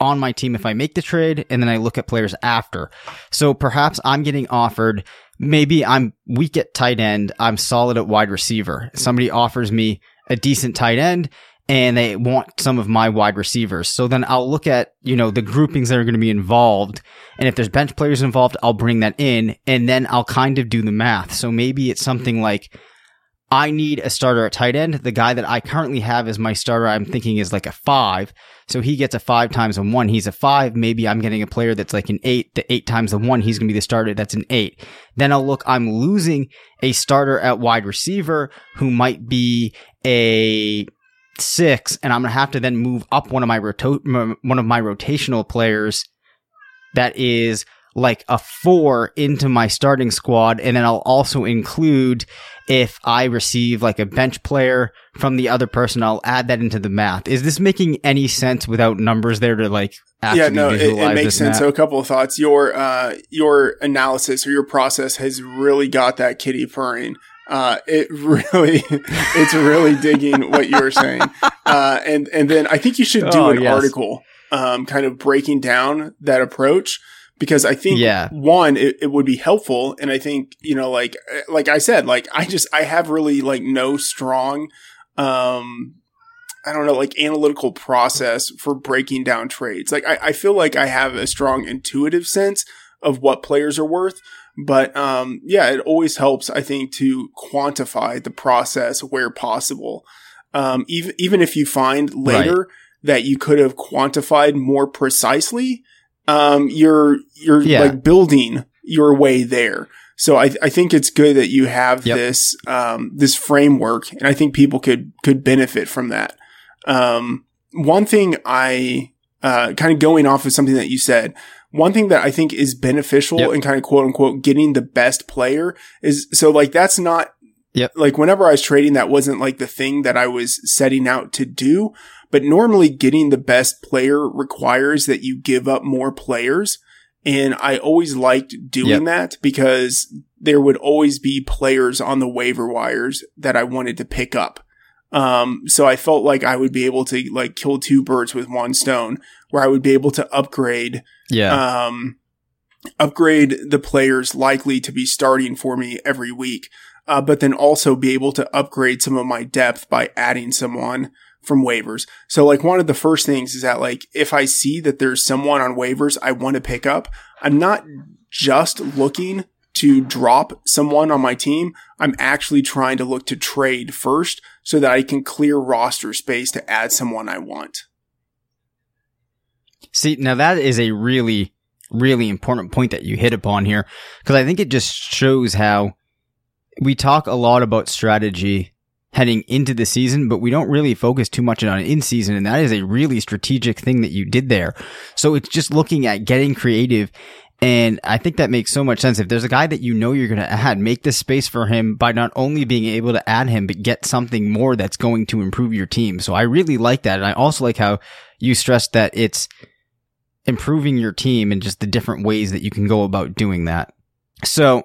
on my team if I make the trade, and then I look at players after. So perhaps I'm getting offered, maybe I'm weak at tight end, I'm solid at wide receiver. Somebody offers me a decent tight end, and they want some of my wide receivers. So then I'll look at, the groupings that are going to be involved. And if there's bench players involved, I'll bring that in. And then I'll kind of do the math. So maybe it's something like, I need a starter at tight end. The guy that I currently have as my starter, I'm thinking is like a 5. So he gets a 5 times a 1. He's a 5. Maybe I'm getting a player that's like an 8. The 8 times the 1, he's going to be the starter. That's an 8. Then I'll look, I'm losing a starter at wide receiver who might be a 6, and I'm going to have to then move up one of my rotational players that is like a 4 into my starting squad. And then I'll also include, if I receive like a bench player from the other person, I'll add that into the math. Is this making any sense without numbers there to like actually visualize it makes sense. Map? So a couple of thoughts. Your analysis or your process has really got that kitty purring. It's really digging what you were saying. And then I think you should do an article, kind of breaking down that approach, because I think one, it would be helpful. And I think, like I said, like I have really like no strong, analytical process for breaking down trades. Like I feel like I have a strong intuitive sense of what players are worth. But, it always helps, I think, to quantify the process where possible. Even if you find later that you could have quantified more precisely, you're like building your way there. So I think it's good that you have this framework, and I think people could benefit from that. One thing kind of going off of something that you said, one thing that I think is beneficial and kind of quote unquote getting the best player is, so like that's not Yep. Like whenever I was trading, that wasn't like the thing that I was setting out to do. But normally getting the best player requires that you give up more players. And I always liked doing that because there would always be players on the waiver wires that I wanted to pick up. So I felt like I would be able to like kill two birds with one stone, where I would be able to upgrade, upgrade the players likely to be starting for me every week. But then also be able to upgrade some of my depth by adding someone from waivers. So like one of the first things is that like, if I see that there's someone on waivers I want to pick up, I'm not just looking to drop someone on my team. I'm actually trying to look to trade first so that I can clear roster space to add someone I want. See, now that is a really, really important point that you hit upon here, because I think it just shows how we talk a lot about strategy heading into the season, but we don't really focus too much on it in season. And that is a really strategic thing that you did there. So it's just looking at getting creative. And I think that makes so much sense. If there's a guy that you know you're going to add, make the space for him by not only being able to add him, but get something more that's going to improve your team. So I really like that. And I also like how you stressed that it's improving your team and just the different ways that you can go about doing that. So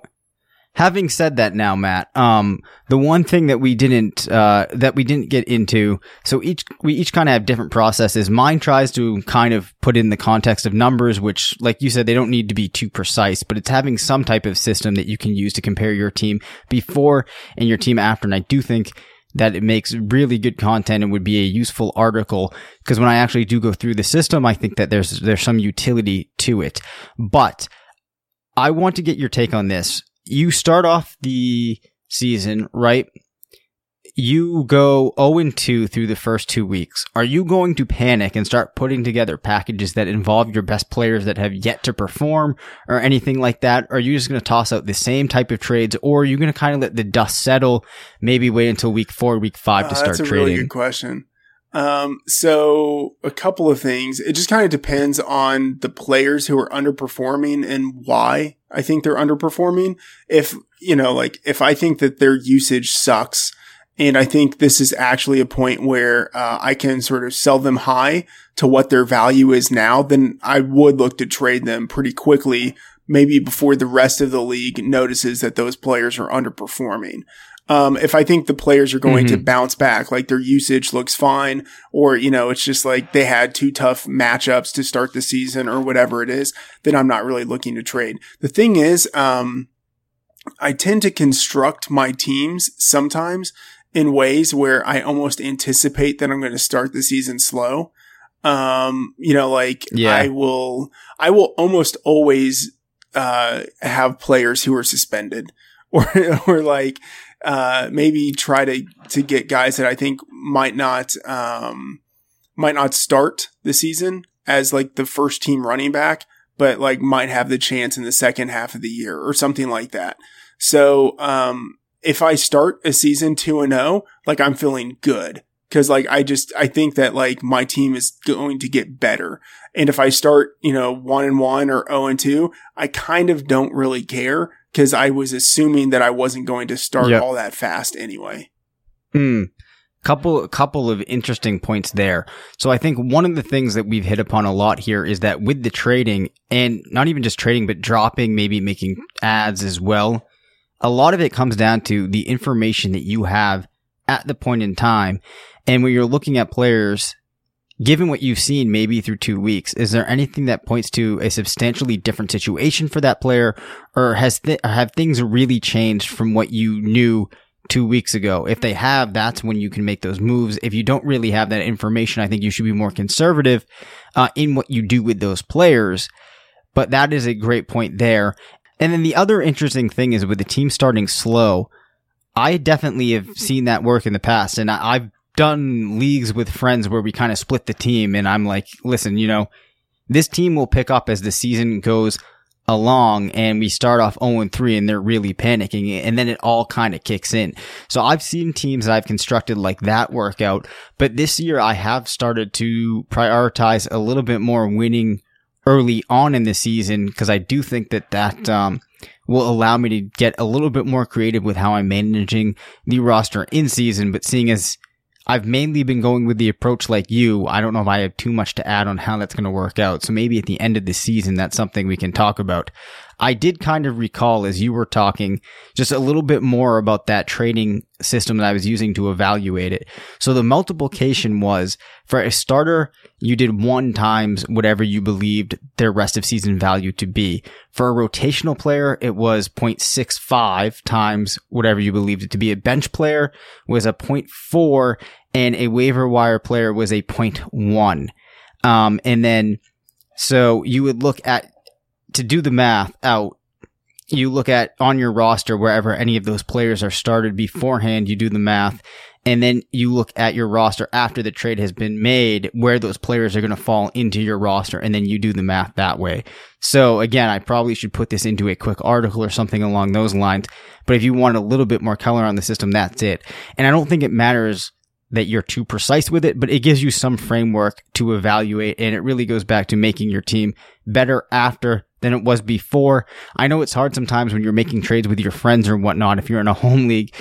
having said that now, Matt, the one thing that we didn't get into, so we each kind of have different processes. Mine tries to kind of put in the context of numbers, which, like you said, they don't need to be too precise, but it's having some type of system that you can use to compare your team before and your team after. And I do think that it makes really good content and would be a useful article, because when I actually do go through the system, I think that there's some utility to it. But I want to get your take on this. You start off the season, right? You go 0-2 through the first 2 weeks. Are you going to panic and start putting together packages that involve your best players that have yet to perform or anything like that? Or are you just going to toss out the same type of trades, or are you going to kind of let the dust settle, maybe wait until week 4, week 5 to start trading? That's a really good question. So a couple of things. It just kind of depends on the players who are underperforming and why I think they're underperforming. If, you know, like if I think that their usage sucks, and I think this is actually a point where I can sort of sell them high to what their value is now, then I would look to trade them pretty quickly, maybe before the rest of the league notices that those players are underperforming. If I think the players are going to bounce back, like their usage looks fine, or, you know, it's just like they had two tough matchups to start the season or whatever it is, then I'm not really looking to trade. The thing is, I tend to construct my teams sometimes in ways where I almost anticipate that I'm going to start the season slow. You know, like I will almost always, have players who are suspended or like, maybe try to get guys that I think might not start the season as like the first team running back, but like might have the chance in the second half of the year or something like that. So, if I start a season 2-0, like I'm feeling good, because like I think that like my team is going to get better. And if I start, you know, 1-1 or 0-2, I kind of don't really care, because I was assuming that I wasn't going to start all that fast anyway. Couple of interesting points there. So I think one of the things that we've hit upon a lot here is that with the trading, and not even just trading, but dropping, maybe making ads as well, a lot of it comes down to the information that you have at the point in time. And when you're looking at players, given what you've seen maybe through 2 weeks, is there anything that points to a substantially different situation for that player? Or have things really changed from what you knew 2 weeks ago? If they have, that's when you can make those moves. If you don't really have that information, I think you should be more conservative in what you do with those players. But that is a great point there. And then the other interesting thing is with the team starting slow, I definitely have seen that work in the past. And I've done leagues with friends where we kind of split the team. And I'm like, listen, you know, this team will pick up as the season goes along, and we start off 0-3 and they're really panicking, and then it all kind of kicks in. So I've seen teams that I've constructed like that work out, but this year I have started to prioritize a little bit more winning early on in the season, because I do think that will allow me to get a little bit more creative with how I'm managing the roster in season. But seeing as I've mainly been going with the approach like you, I don't know if I have too much to add on how that's going to work out. So maybe at the end of the season, that's something we can talk about. I did kind of recall, as you were talking, just a little bit more about that trading system that I was using to evaluate it. So the multiplication was, for a starter, you did 1 times whatever you believed their rest of season value to be. For a rotational player, it was 0.65 times whatever you believed it to be. A bench player was a 0.4, and a waiver wire player was a 0.1. And then, so you would look at, to do the math out, you look at on your roster wherever any of those players are started beforehand, you do the math, and then you look at your roster after the trade has been made, where those players are going to fall into your roster, and then you do the math that way. So again, I probably should put this into a quick article or something along those lines, but if you want a little bit more color on the system, that's it. And I don't think it matters that you're too precise with it, but it gives you some framework to evaluate, and it really goes back to making your team better after than it was before. I know it's hard sometimes when you're making trades with your friends or whatnot, if you're in a home league,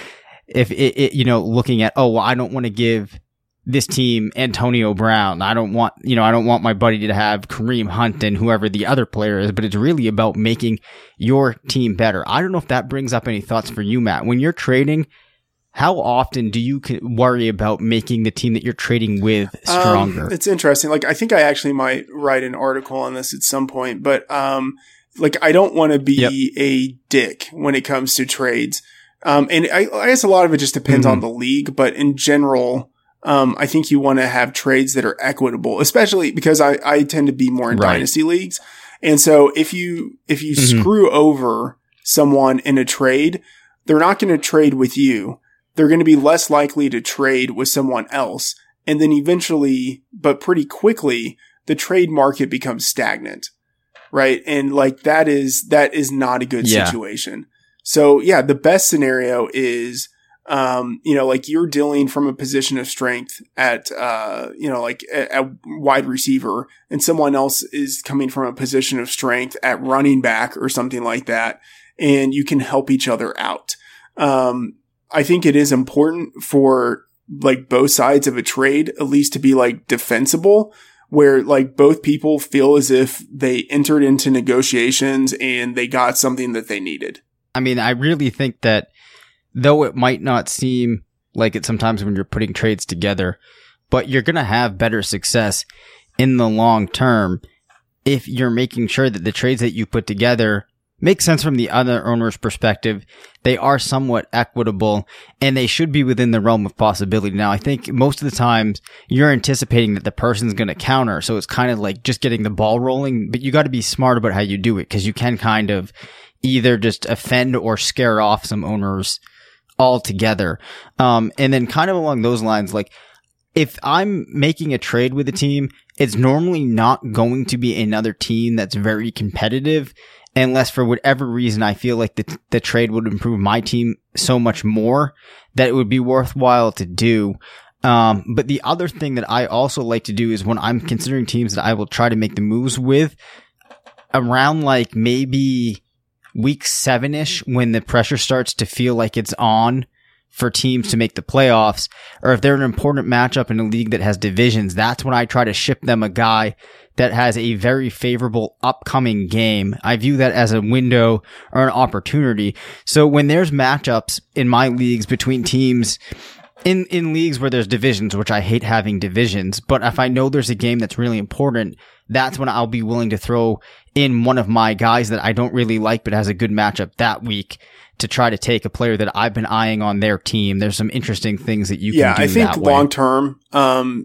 if it you know, looking at, oh, well, I don't want to give this team Antonio Brown. I don't want my buddy to have Kareem Hunt and whoever the other player is, but it's really about making your team better. I don't know if that brings up any thoughts for you, Matt. When you're trading, how often do you worry about making the team that you're trading with stronger? It's interesting. Like, I think I actually might write an article on this at some point, but I don't want to be a dick when it comes to trades. And I guess a lot of it just depends on the league, but in general, I think you want to have trades that are equitable, especially because I tend to be more in dynasty leagues. And so if you screw over someone in a trade, they're not going to trade with you. They're going to be less likely to trade with someone else. And then eventually, but pretty quickly, the trade market becomes stagnant, right? And that is not a good situation. So yeah, the best scenario is, you're dealing from a position of strength at, at wide receiver, and someone else is coming from a position of strength at running back or something like that. And you can help each other out. I think it is important for both sides of a trade, at least to be defensible, where both people feel as if they entered into negotiations and they got something that they needed. I mean, I really think that though it might not seem like it sometimes when you're putting trades together, but you're going to have better success in the long term if you're making sure that the trades that you put together makes sense from the other owner's perspective. They are somewhat equitable, and they should be within the realm of possibility. Now, I think most of the times you're anticipating that the person's going to counter, so it's kind of like just getting the ball rolling, but you got to be smart about how you do it, because you can kind of either just offend or scare off some owners altogether. And then kind of along those lines, if I'm making a trade with a team, it's normally not going to be another team that's very competitive, unless for whatever reason I feel like the trade would improve my team so much more that it would be worthwhile to do. But the other thing that I also like to do is when I'm considering teams that I will try to make the moves with, around maybe week 7-ish, when the pressure starts to feel like it's on for teams to make the playoffs, or if they're an important matchup in a league that has divisions, that's when I try to ship them a guy that has a very favorable upcoming game. I view that as a window or an opportunity. So when there's matchups in my leagues between teams in leagues where there's divisions, which I hate having divisions, but if I know there's a game that's really important, that's when I'll be willing to throw in one of my guys that I don't really like but has a good matchup that week, to try to take a player that I've been eyeing on their team. There's some interesting things that you can do. Yeah, I think long-term,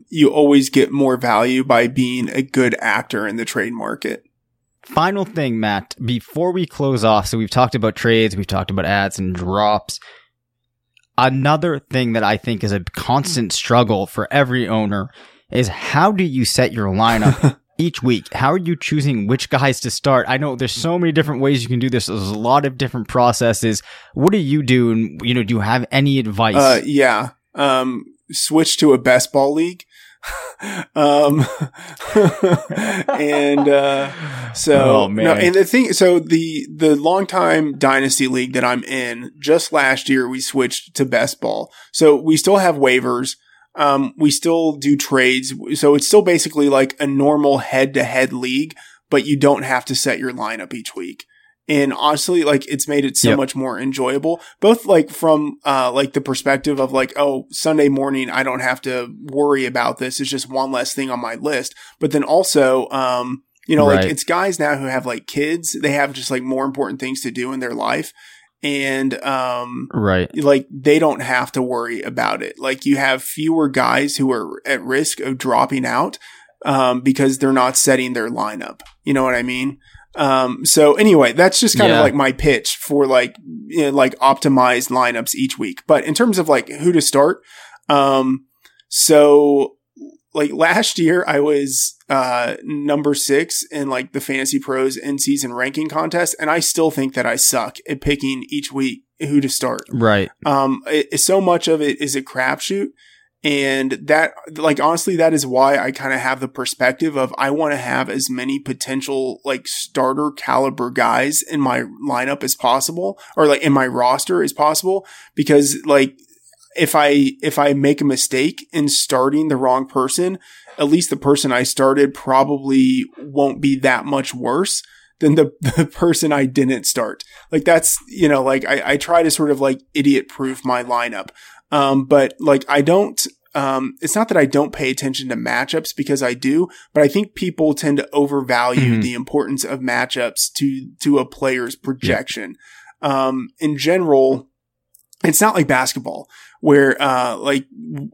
you always get more value by being a good actor in the trade market. Final thing, Matt, before we close off, so we've talked about trades, we've talked about ads and drops. Another thing that I think is a constant struggle for every owner is, how do you set your lineup each week? How are you choosing which guys to start? I know there's so many different ways you can do this. There's a lot of different processes. What do you do? And do you have any advice? Switch to a best ball league. And the thing, so the longtime dynasty league that I'm in, just last year we switched to best ball. So we still have waivers. We still do trades. So it's still basically like a normal head-to-head league, but you don't have to set your lineup each week. And honestly, like, it's made it so much more enjoyable, both like from, like the perspective of like, oh, Sunday morning, I don't have to worry about this. It's just one less thing on my list. But then also, you know, like it's guys now who have like kids, they have just like more important things to do in their life. And, like they don't have to worry about it. Like you have fewer guys who are at risk of dropping out, because they're not setting their lineup. You know what I mean? So anyway, that's just kind of like my pitch for like, you know, like optimized lineups each week. But in terms of like who to start, so like last year I was, number 6 in like the Fantasy Pros end season ranking contest. And I still think that I suck at picking each week who to start. Right. So much of it is a crapshoot. And that, like, honestly, that is why I kind of have the perspective of I want to have as many potential, like, starter caliber guys in my lineup as possible, or like in my roster as possible. Because, like, if I make a mistake in starting the wrong person, at least the person I started probably won't be that much worse than the person I didn't start. Like, that's, you know, like I try to sort of like idiot proof my lineup. But like I don't, it's not that I don't pay attention to matchups, because I do, but I think people tend to overvalue the importance of matchups to a player's projection. In general, it's not like basketball where, like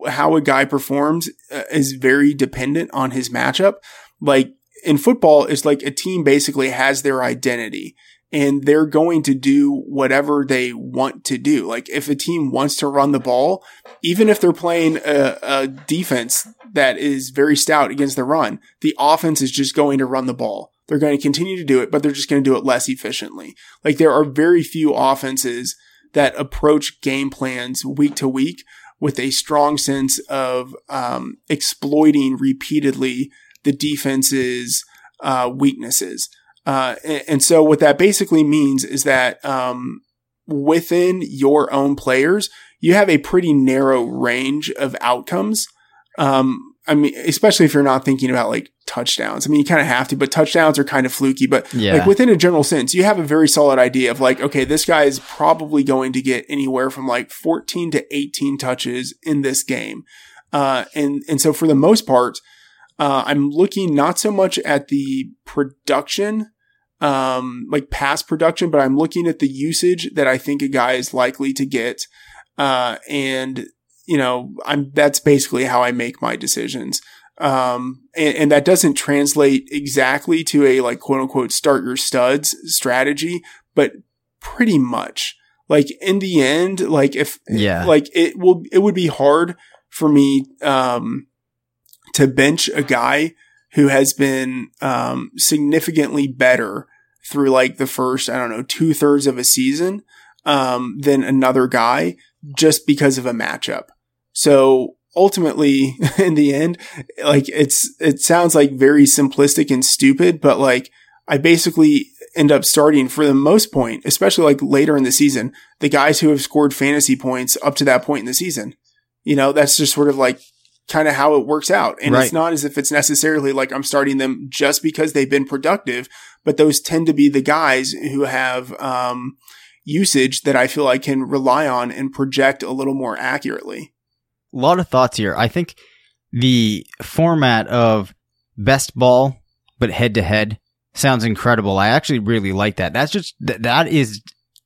how a guy performs is very dependent on his matchup. Like in football, it's like a team basically has their identity. And they're going to do whatever they want to do. Like if a team wants to run the ball, even if they're playing a defense that is very stout against the run, the offense is just going to run the ball. They're going to continue to do it, but they're just going to do it less efficiently. Like there are very few offenses that approach game plans week to week with a strong sense of exploiting repeatedly the defense's weaknesses. And so what that basically means is that, within your own players, you have a pretty narrow range of outcomes. I mean, especially if you're not thinking about like touchdowns. I mean, you kind of have to, but touchdowns are kind of fluky, but like within a general sense, you have a very solid idea of like, okay, this guy is probably going to get anywhere from like 14 to 18 touches in this game. And so for the most part, I'm looking not so much at the production, like past production, but I'm looking at the usage that I think a guy is likely to get. And you know, that's basically how I make my decisions. And that doesn't translate exactly to a like quote unquote start your studs strategy, but pretty much like in the end, like if, like it would be hard for me, to bench a guy who has been significantly better through like the first, 2/3 of a season than another guy just because of a matchup. So ultimately in the end, like it sounds like very simplistic and stupid, but like I basically end up starting for the most point, especially like later in the season, the guys who have scored fantasy points up to that point in the season. You know, that's just sort of like kind of how it works out. And it's not as if it's necessarily like I'm starting them just because they've been productive, but those tend to be the guys who have usage that I feel I can rely on and project a little more accurately. A lot of thoughts here. I think the format of best ball, but head to head sounds incredible. I actually really like that. That's just, that is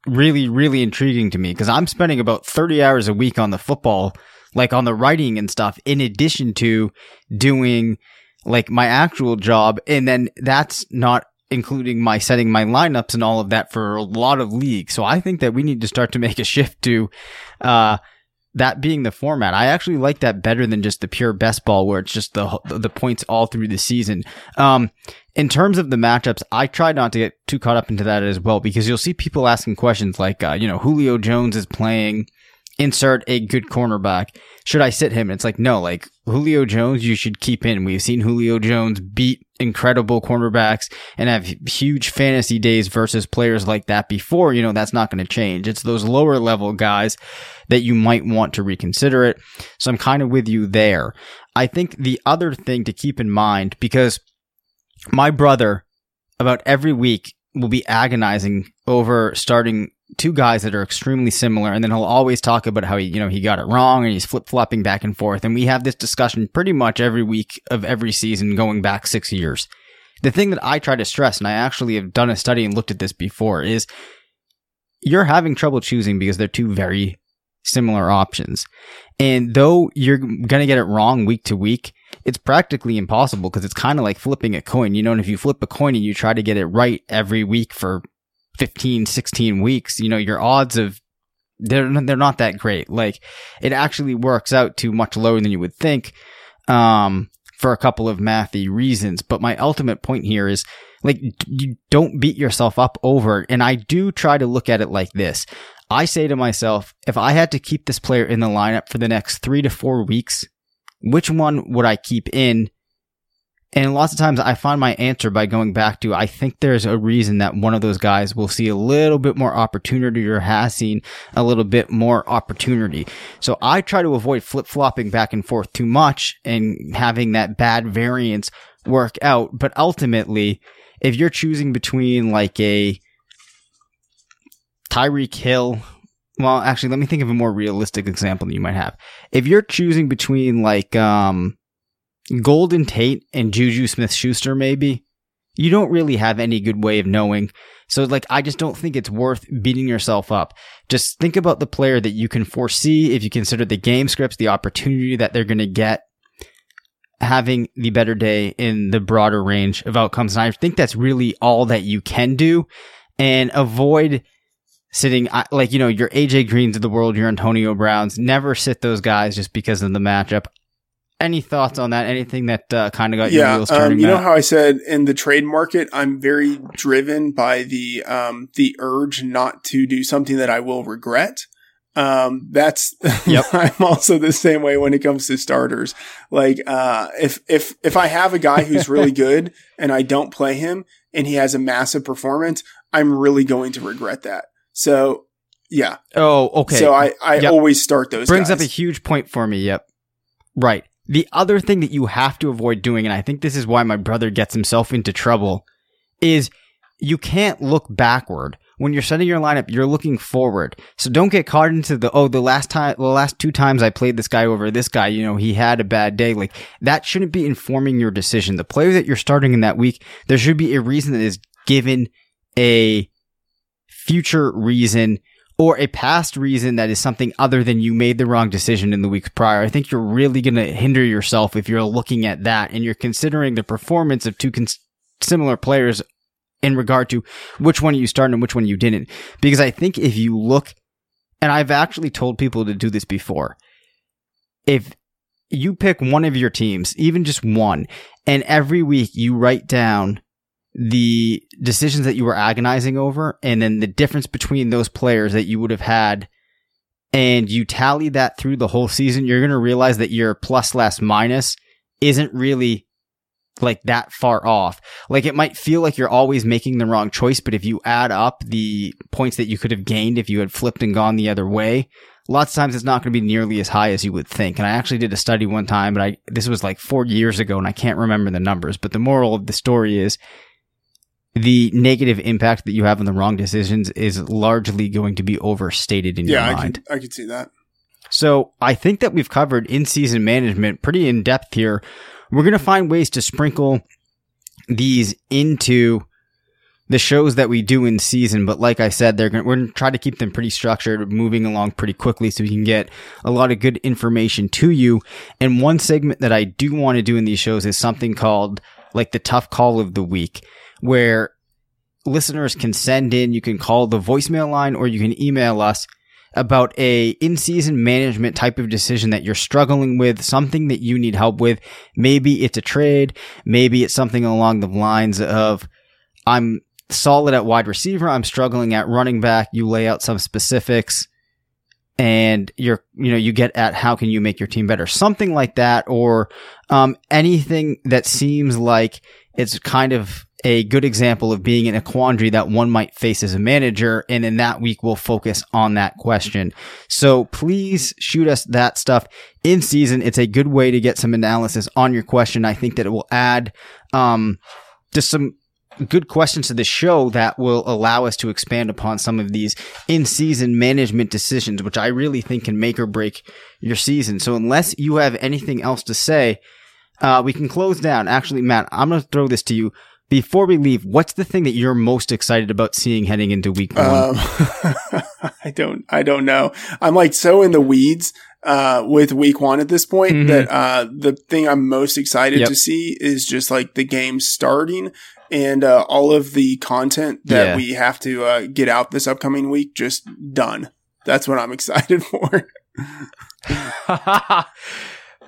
really, really intriguing to me because I'm spending about 30 hours a week on the football, like on the writing and stuff, in addition to doing like my actual job. And then that's not including my setting my lineups and all of that for a lot of leagues. So I think that we need to start to make a shift to that being the format. I actually like that better than just the pure best ball where it's just the points all through the season. In terms of the matchups, I try not to get too caught up into that as well, because you'll see people asking questions like, Julio Jones is playing insert a good cornerback. Should I sit him? And it's like, no, like Julio Jones, you should keep in. We've seen Julio Jones beat incredible cornerbacks and have huge fantasy days versus players like that before. You know, that's not going to change. It's those lower level guys that you might want to reconsider it. So I'm kind of with you there. I think the other thing to keep in mind, because my brother about every week will be agonizing over starting two guys that are extremely similar, and then he'll always talk about how he got it wrong and he's flip-flopping back and forth, and we have this discussion pretty much every week of every season going back 6 years. The thing that I try to stress, and I actually have done a study and looked at this before, is you're having trouble choosing because they're two very similar options, and though you're going to get it wrong week to week, it's practically impossible because it's kind of like flipping a coin, and if you flip a coin and you try to get it right every week for 15, 16 weeks, your odds of they're not that great. Like, it actually works out to much lower than you would think, for a couple of mathy reasons. But my ultimate point here is, like, you don't beat yourself up over it. And I do try to look at it like this. I say to myself, if I had to keep this player in the lineup for the next 3 to 4 weeks, which one would I keep in? And lots of times I find my answer by going back to, I think there's a reason that one of those guys will see a little bit more opportunity or has seen a little bit more opportunity. So I try to avoid flip-flopping back and forth too much and having that bad variance work out. But ultimately, if you're choosing between like a Tyreek Hill, well, actually, let me think of a more realistic example that you might have. If you're choosing between like, Golden Tate and Juju Smith-Schuster, maybe, you don't really have any good way of knowing. So, like, I just don't think it's worth beating yourself up. Just think about the player that you can foresee if you consider the game scripts, the opportunity that they're going to get, having the better day in the broader range of outcomes. And I think that's really all that you can do, and avoid sitting like, your AJ Greens of the world, your Antonio Browns. Never sit those guys just because of the matchup. Any thoughts on that? Anything that kind of got your wheels turning? You know how I said in the trade market, I'm very driven by the urge not to do something that I will regret. That's I'm also the same way when it comes to starters. Like, if I have a guy who's really good and I don't play him and he has a massive performance, I'm really going to regret that. So yeah. Oh, okay. So I always start those. Brings guys up a huge point for me. Yep. Right. The other thing that you have to avoid doing, and I think this is why my brother gets himself into trouble, is you can't look backward. When you're setting your lineup, you're looking forward. So don't get caught into the last two times I played this guy over this guy, he had a bad day. Like, that shouldn't be informing your decision. The player that you're starting in that week, there should be a reason that is given a future reason or a past reason that is something other than you made the wrong decision in the weeks prior. I think you're really going to hinder yourself if you're looking at that and you're considering the performance of two similar players in regard to which one you started and which one you didn't. Because I think if you look, and I've actually told people to do this before, if you pick one of your teams, even just one, and every week you write down the decisions that you were agonizing over, and then the difference between those players that you would have had, and you tally that through the whole season, you're going to realize that your plus, less, minus isn't really like that far off. Like, it might feel like you're always making the wrong choice, but if you add up the points that you could have gained if you had flipped and gone the other way, lots of times it's not going to be nearly as high as you would think. And I actually did a study one time, but this was like 4 years ago, and I can't remember the numbers, but the moral of the story is, the negative impact that you have on the wrong decisions is largely going to be overstated in your mind. Yeah, I can see that. So I think that we've covered in-season management pretty in-depth here. We're going to find ways to sprinkle these into the shows that we do in season. But like I said, we're going to try to keep them pretty structured, moving along pretty quickly so we can get a lot of good information to you. And one segment that I do want to do in these shows is something called like the tough call of the week, where listeners can send in, you can call the voicemail line or you can email us about a in-season management type of decision that you're struggling with, something that you need help with. Maybe it's a trade. Maybe it's something along the lines of, I'm solid at wide receiver, I'm struggling at running back. You lay out some specifics. and you're, you know, you get at how can you make your team better, something like that, or anything that seems like it's kind of a good example of being in a quandary that one might face as a manager. And in that week, we'll focus on that question. So please shoot us that stuff in season. It's a good way to get some analysis on your question. I think that it will add just some good questions to the show that will allow us to expand upon some of these in-season management decisions, which I really think can make or break your season. So unless you have anything else to say, we can close down. Actually, Matt, I'm going to throw this to you. Before we leave, what's the thing that you're most excited about seeing heading into week one? I don't know. I'm like so in the weeds with week one at this point that the thing I'm most excited to see is just like the game starting and all of the content that we have to get out this upcoming week just done. That's what I'm excited for.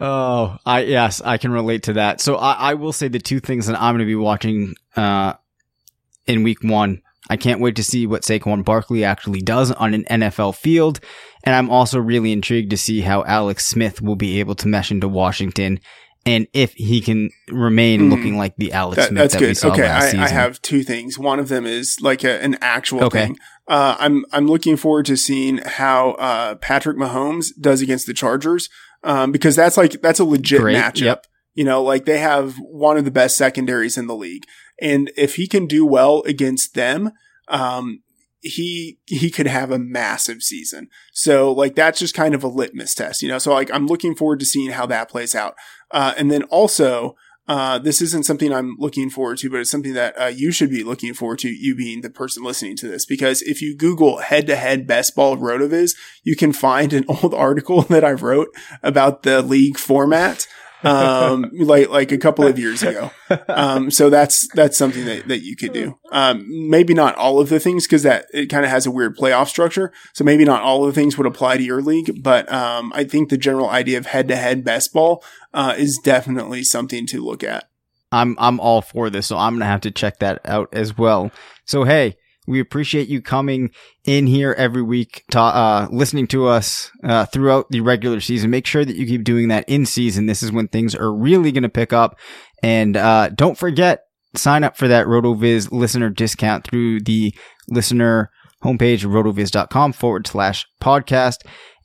Oh, I can relate to that. So I will say the two things that I'm going to be watching in week one. I can't wait to see what Saquon Barkley actually does on an NFL field. And I'm also really intrigued to see how Alex Smith will be able to mesh into Washington and if he can remain looking like the Alex Smith that we saw last season. I have two things. One of them is like an actual thing. I'm looking forward to seeing how Patrick Mahomes does against the Chargers. Because that's a legit matchup. Yep. You know, like they have one of the best secondaries in the league. And if he can do well against them, he could have a massive season. So like, that's just kind of a litmus test, you know? So like, I'm looking forward to seeing how that plays out. And then also, this isn't something I'm looking forward to, but it's something that you should be looking forward to, you being the person listening to this, because if you Google head-to-head best ball of RotoViz, you can find an old article that I wrote about the league format, like a couple of years ago. So that's something that you could do. Maybe not all of the things, because it kind of has a weird playoff structure. So maybe not all of the things would apply to your league, but I think the general idea of head-to-head best ball is definitely something to look at. I'm all for this, so I'm going to have to check that out as well. So, hey, we appreciate you coming in here every week, listening to us throughout the regular season. Make sure that you keep doing that in season. This is when things are really going to pick up. And don't forget, sign up for that RotoViz listener discount through the listener homepage, rotoviz.com/podcast.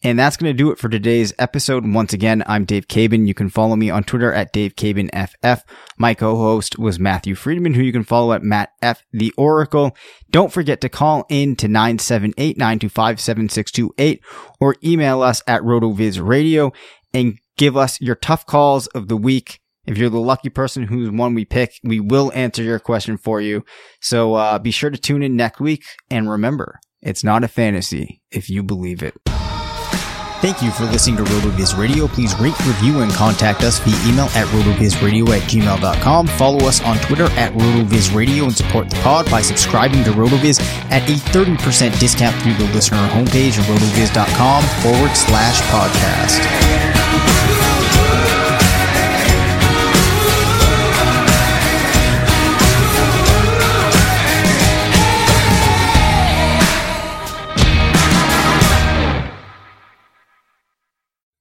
And that's going to do it for today's episode. Once again, I'm Dave Cabin. You can follow me on Twitter at DaveCabinFF. My co-host was Matthew Friedman, who you can follow at Matt F. The Oracle. Don't forget to call in to 978-925-7628 or email us at RotoVizRadio and give us your tough calls of the week. If you're the lucky person who's one we pick, we will answer your question for you. So be sure to tune in next week. And remember, it's not a fantasy if you believe it. Thank you for listening to RotoViz Radio. Please rate, review, and contact us via email at rotovizradio@gmail.com. Follow us on Twitter at rotovizradio and support the pod by subscribing to RotoViz at a 30% discount through the listener homepage at rotoviz.com/podcast.